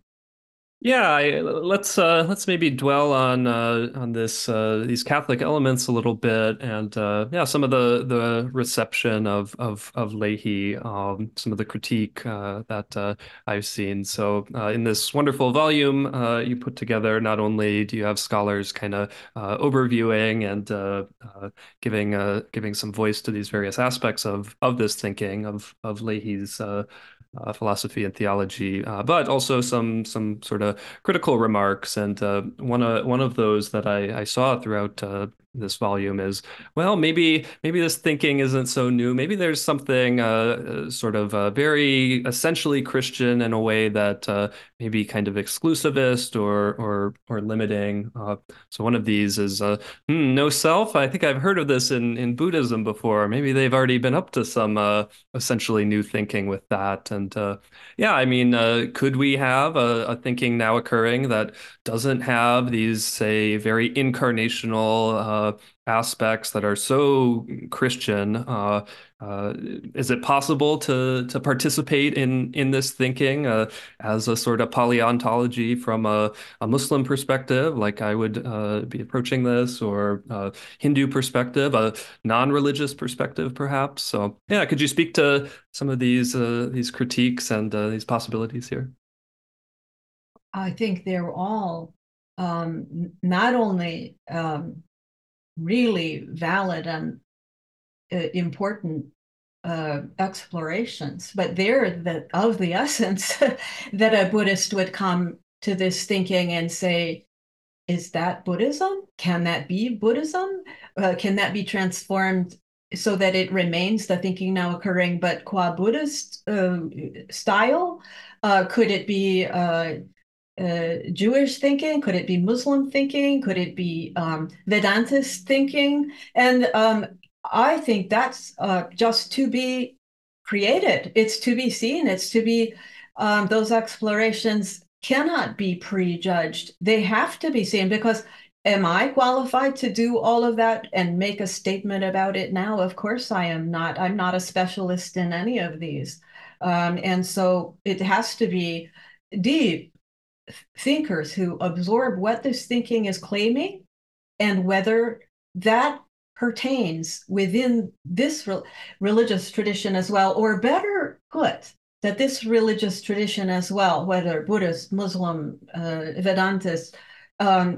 Yeah, let's maybe dwell on this these Catholic elements a little bit, and some of the reception of Leahy, some of the critique that I've seen. So in this wonderful volume you put together, not only do you have scholars kind of overviewing and giving some voice to these various aspects of this thinking of Leahy's philosophy and theology, but also some sort of critical remarks. And one of those that I saw throughout this volume is, well, maybe this thinking isn't so new. Maybe there's something sort of very essentially Christian in a way that maybe kind of exclusivist or limiting. So one of these is no self. I think I've heard of this in Buddhism before. Maybe they've already been up to some essentially new thinking with that. And could we have a thinking now occurring that doesn't have these, say, very incarnational aspects that are so Christian? Is it possible to participate in this thinking as a sort of polyontology from a Muslim perspective, like I would be approaching this, or a Hindu perspective, a non-religious perspective, perhaps? So, yeah, could you speak to some of these critiques and these possibilities here? I think they're all not only really valid and important explorations, but they're of the essence that a Buddhist would come to this thinking and say, is that Buddhism? Can that be Buddhism? Can that be transformed so that it remains the thinking now occurring, but qua Buddhist style? Could it be Jewish thinking? Could it be Muslim thinking? Could it be Vedantist thinking? And I think that's just to be created. It's to be seen. It's to be, those explorations cannot be prejudged. They have to be seen, because am I qualified to do all of that and make a statement about it now? Of course I am not. I'm not a specialist in any of these. And so it has to be deep thinkers who absorb what this thinking is claiming and whether that pertains within this religious tradition as well, or better put, that this religious tradition as well, whether Buddhist, Muslim, Vedantist,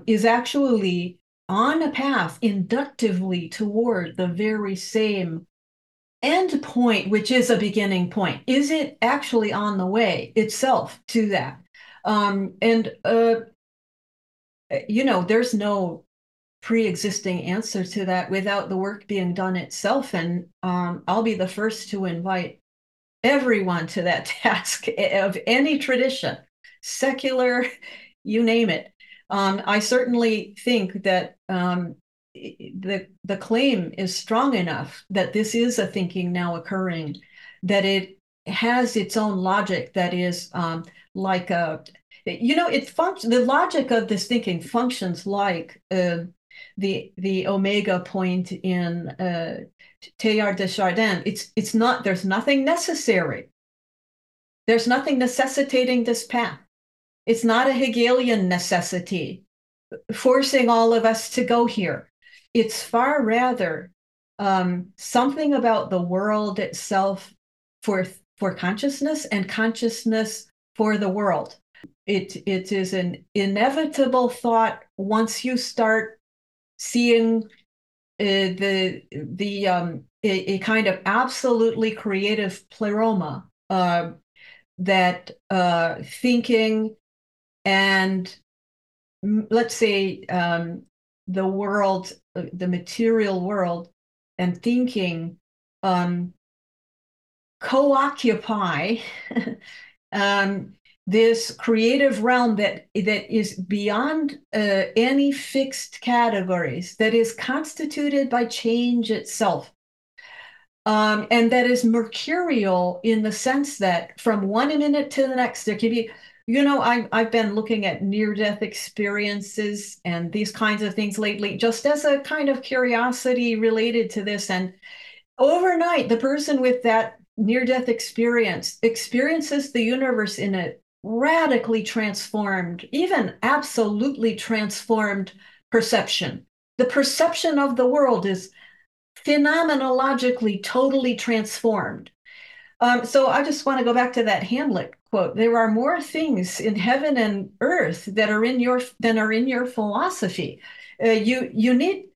is actually on a path inductively toward the very same end point, which is a beginning point. Is it actually on the way itself to that? There's no pre-existing answer to that without the work being done itself. And I'll be the first to invite everyone to that task of any tradition, secular, you name it. I certainly think that the claim is strong enough that this is a thinking now occurring, that it has its own logic that is like a, you know, it functions, the logic of this thinking functions like the omega point in Teilhard de Chardin. It's not, there's nothing necessary. There's nothing necessitating this path. It's not a Hegelian necessity, forcing all of us to go here. It's far rather something about the world itself for consciousness and consciousness for the world. It is an inevitable thought once you start seeing a kind of absolutely creative pleroma that thinking and, let's say, the world, the material world, and thinking co-occupy this creative realm that is beyond any fixed categories, that is constituted by change itself, and that is mercurial in the sense that from one minute to the next, there can be, you know, I've been looking at near-death experiences and these kinds of things lately, just as a kind of curiosity related to this. And overnight, the person with that near-death experience experiences the universe in a radically transformed, even absolutely transformed perception. The perception of the world is phenomenologically totally transformed. So I just want to go back to that Hamlet quote. There are more things in heaven and earth that are in your philosophy. You need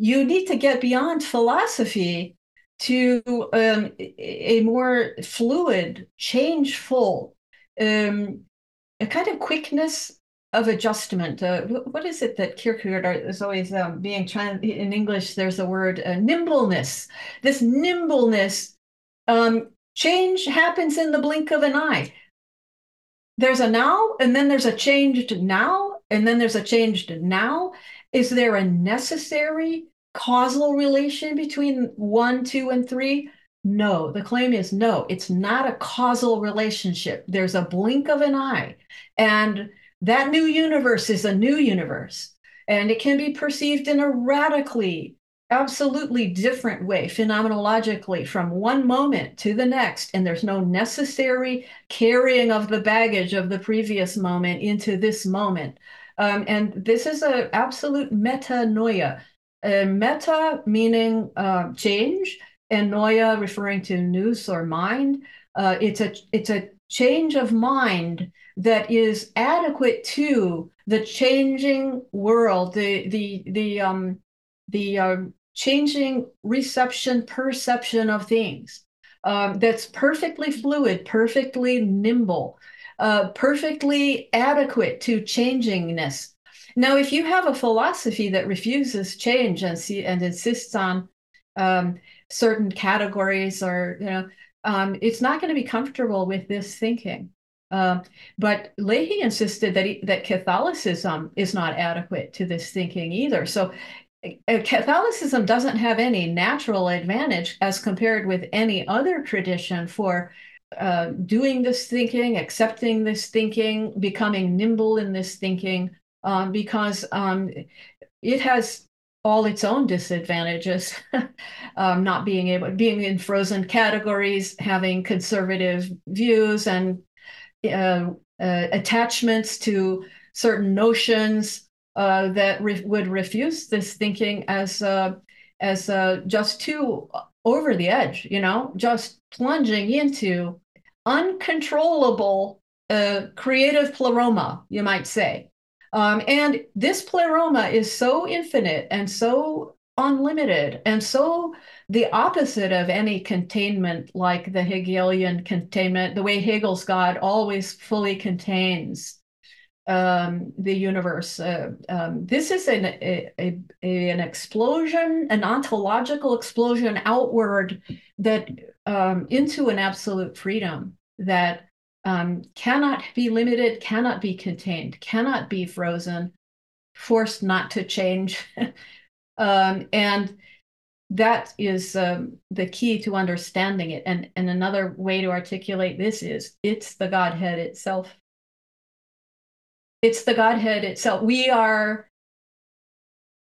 to get beyond philosophy to a more fluid, changeful, a kind of quickness of adjustment. What is it that Kierkegaard is always being trying in English? There's a word, nimbleness. This nimbleness. Change happens in the blink of an eye. There's a now, and then there's a changed now, and then there's a changed now. Is there a necessary causal relation between 1, 2, and 3? No, the claim is no, it's not a causal relationship. There's a blink of an eye, and that new universe is a new universe, and it can be perceived in a radically, absolutely different way, phenomenologically, from one moment to the next, and there's no necessary carrying of the baggage of the previous moment into this moment. And this is an absolute metanoia. Meta meaning change, and noia referring to nous or mind. It's a change of mind that is adequate to the changing world, the changing reception, perception of things, that's perfectly fluid, perfectly nimble, perfectly adequate to changingness. Now, if you have a philosophy that refuses change and insists on certain categories, or, you know, it's not going to be comfortable with this thinking. But Leahy insisted that Catholicism is not adequate to this thinking either. So Catholicism doesn't have any natural advantage as compared with any other tradition for doing this thinking, accepting this thinking, becoming nimble in this thinking, because it has all its own disadvantages, not being able, being in frozen categories, having conservative views and attachments to certain notions that would refuse this thinking as just too over the edge, you know, just plunging into uncontrollable creative pleroma, you might say. And this pleroma is so infinite and so unlimited and so the opposite of any containment, like the Hegelian containment, the way Hegel's God always fully contains. the universe. This is an explosion, an ontological explosion outward that into an absolute freedom that cannot be limited, cannot be contained, cannot be frozen, forced not to change. And that is the key to understanding it. And another way to articulate this is it's the Godhead itself. It's the Godhead itself. We are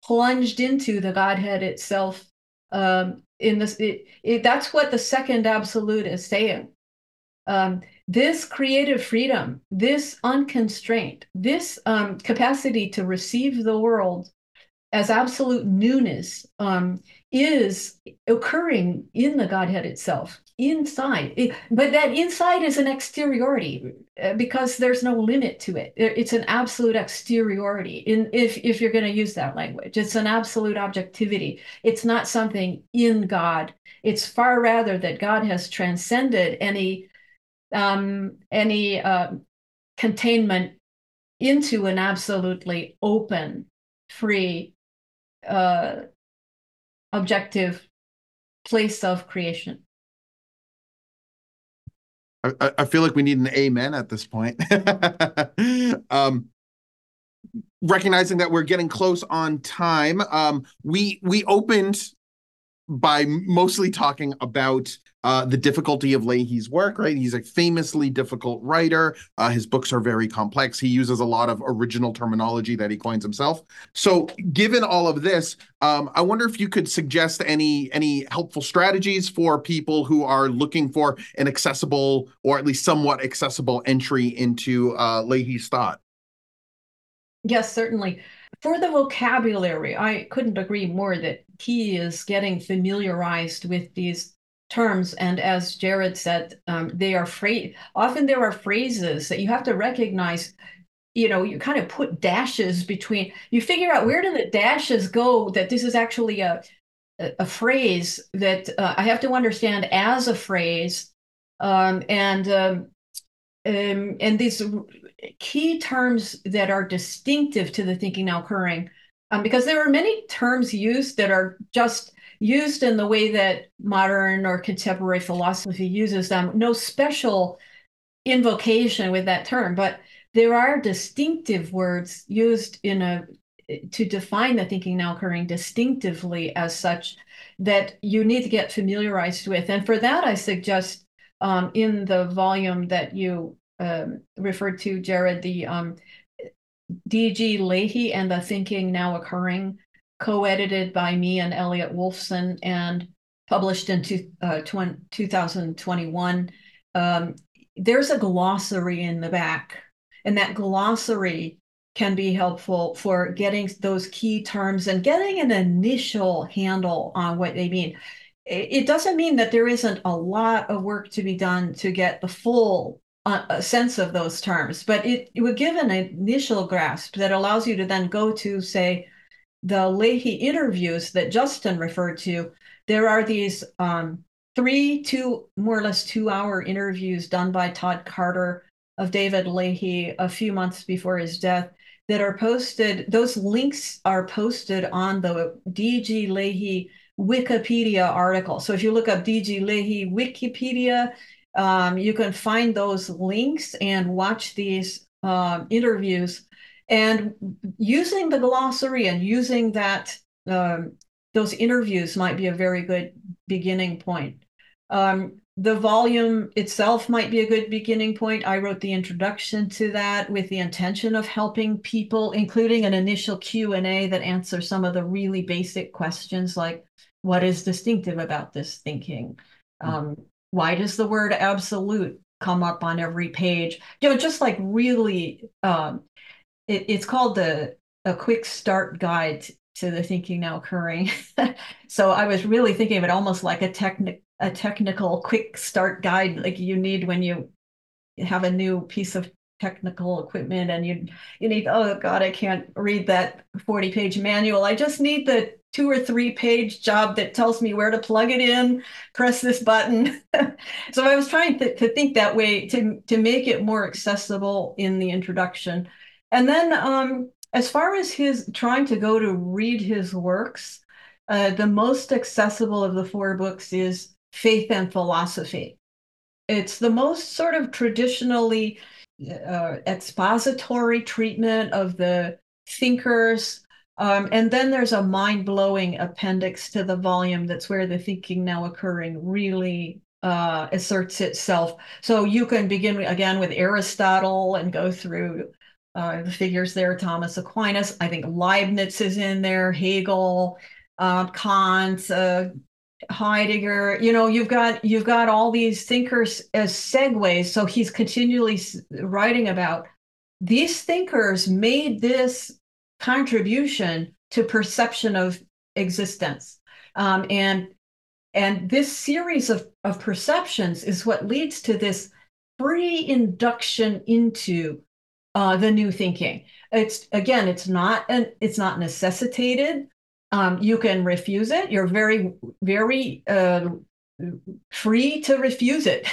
plunged into the Godhead itself. That's what the second absolute is saying. This creative freedom, this unconstraint, this capacity to receive the world as absolute newness is occurring in the Godhead itself, inside. But that inside is an exteriority because there's no limit to it. It's an absolute exteriority, if you're going to use that language. It's an absolute objectivity. It's not something in God. It's far rather that God has transcended any containment into an absolutely open, free, objective place of creation. I feel like we need an amen at this point. Recognizing that we're getting close on time, we opened by mostly talking about the difficulty of Leahy's work, right? He's a famously difficult writer. His books are very complex. He uses a lot of original terminology that he coins himself. So given all of this, I wonder if you could suggest any helpful strategies for people who are looking for an accessible or at least somewhat accessible entry into Leahy's thought. Yes, certainly. For the vocabulary, I couldn't agree more that he is getting familiarized with these terms, and as Jared said, they are often there are phrases that you have to recognize. You know, you kind of put dashes between. You figure out where do the dashes go. That this is actually a phrase that I have to understand as a phrase, and these key terms that are distinctive to the thinking now occurring, because there are many terms used that are just used in the way that modern or contemporary philosophy uses them. No special invocation with that term, but there are distinctive words used to define the thinking now occurring distinctively as such that you need to get familiarized with. And for that, I suggest in the volume that you referred to, Jared, the D.G. Leahy and the Thinking Now Occurring, co-edited by me and Elliot Wolfson and published in 2021. There's a glossary in the back, and that glossary can be helpful for getting those key terms and getting an initial handle on what they mean. It doesn't mean that there isn't a lot of work to be done to get the full sense of those terms, but it would give an initial grasp that allows you to then go to, say, the Leahy interviews that Justin referred to. There are these more or less 2-hour interviews done by Todd Carter of David Leahy a few months before his death that are posted. Those links are posted on the D.G. Leahy Wikipedia article. So if you look up D.G. Leahy Wikipedia, you can find those links and watch these interviews. And using the glossary and using that, those interviews might be a very good beginning point. The volume itself might be a good beginning point. I wrote the introduction to that with the intention of helping people, including an initial Q&A that answers some of the really basic questions like, what is distinctive about this thinking? Why does the word absolute come up on every page? You know, just like really... It's called a quick start guide to the thinking now occurring. So I was really thinking of it almost like a technical quick start guide, like you need when you have a new piece of technical equipment and you need, oh God, I can't read that 40-page manual. I just need the 2- or 3-page job that tells me where to plug it in, press this button. So I was trying to think that way to make it more accessible in the introduction. And then as far as his trying to go to read his works, the most accessible of the four books is Faith and Philosophy. It's the most sort of traditionally expository treatment of the thinkers. And then there's a mind-blowing appendix to the volume. That's where the Thinking Now Occurring really asserts itself. So you can begin again with Aristotle and go through the figures there, Thomas Aquinas. I think Leibniz is in there, Hegel, Kant, Heidegger. You know, you've got all these thinkers as segues. So he's continually writing about these thinkers made this contribution to perception of existence, and this series of perceptions is what leads to this free induction into the new thinking. It's again, it's not necessitated. You can refuse it. You're very, very free to refuse it.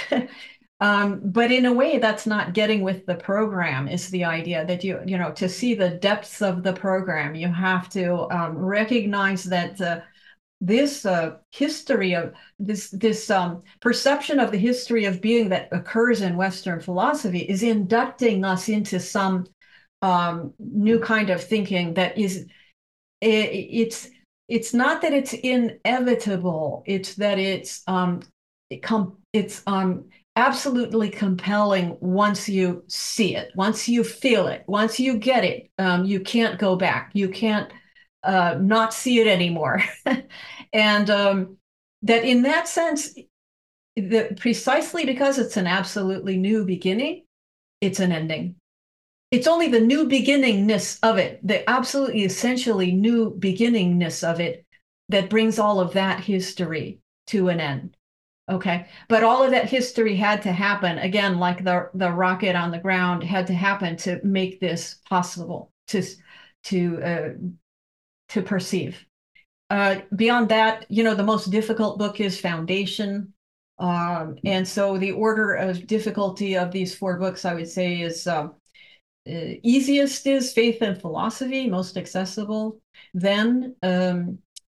But in a way, that's not getting with the program, is the idea that you know, to see the depths of the program, you have to recognize that this history of this perception of the history of being that occurs in Western philosophy is inducting us into some new kind of thinking that is it's not that it's inevitable, it's that it's absolutely compelling once you see it, once you feel it, once you get it. You can't go back. You can't not see it anymore. And that in that sense, precisely because it's an absolutely new beginning, it's an ending. It's only the new beginningness of it, the absolutely essentially new beginningness of it, that brings all of that history to an end. Okay, but all of that history had to happen, again, like the rocket on the ground had to happen to make this possible to perceive. Beyond that, you know, the most difficult book is Foundation, and so the order of difficulty of these four books, I would say, is easiest is Faith and Philosophy, most accessible. Then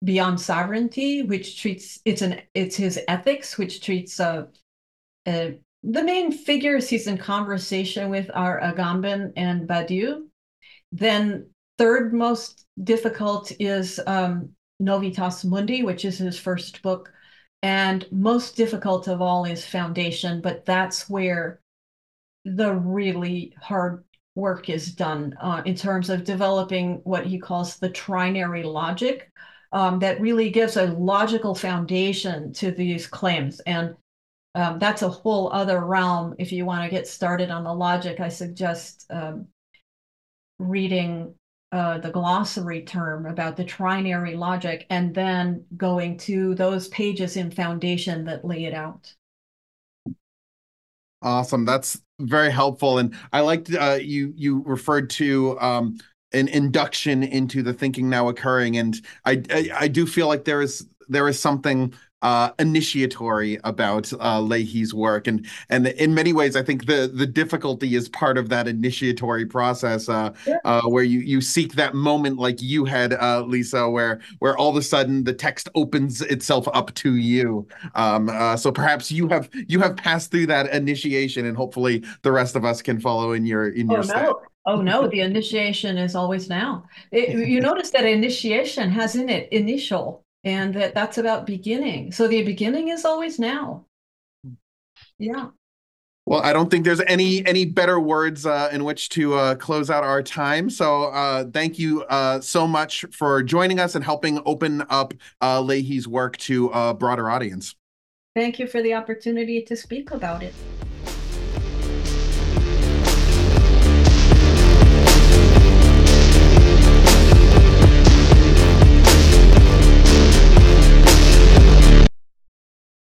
Beyond Sovereignty, which treats it's his ethics, which treats the main figures he's in conversation with are Agamben and Badiou. Then third most difficult is Novitas Mundi, which is his first book, and most difficult of all is Foundation. But that's where the really hard work is done in terms of developing what he calls the trinary logic. That really gives a logical foundation to these claims. And that's a whole other realm. If you want to get started on the logic, I suggest reading the glossary term about the trinary logic and then going to those pages in Foundation that lay it out. Awesome. That's very helpful. And I liked you referred to an induction into the Thinking Now Occurring, and I do feel like there is something initiatory about Leahy's work, and in many ways I think the difficulty is part of that initiatory process, where you seek that moment like you had, Lissa, where all of a sudden the text opens itself up to you. So perhaps you have passed through that initiation, and hopefully the rest of us can follow in your steps. Oh, no, the initiation is always now. You notice that initiation has in it initial, and that's about beginning. So the beginning is always now. Yeah. Well, I don't think there's any better words in which to close out our time. So thank you so much for joining us and helping open up Leahy's work to a broader audience. Thank you for the opportunity to speak about it.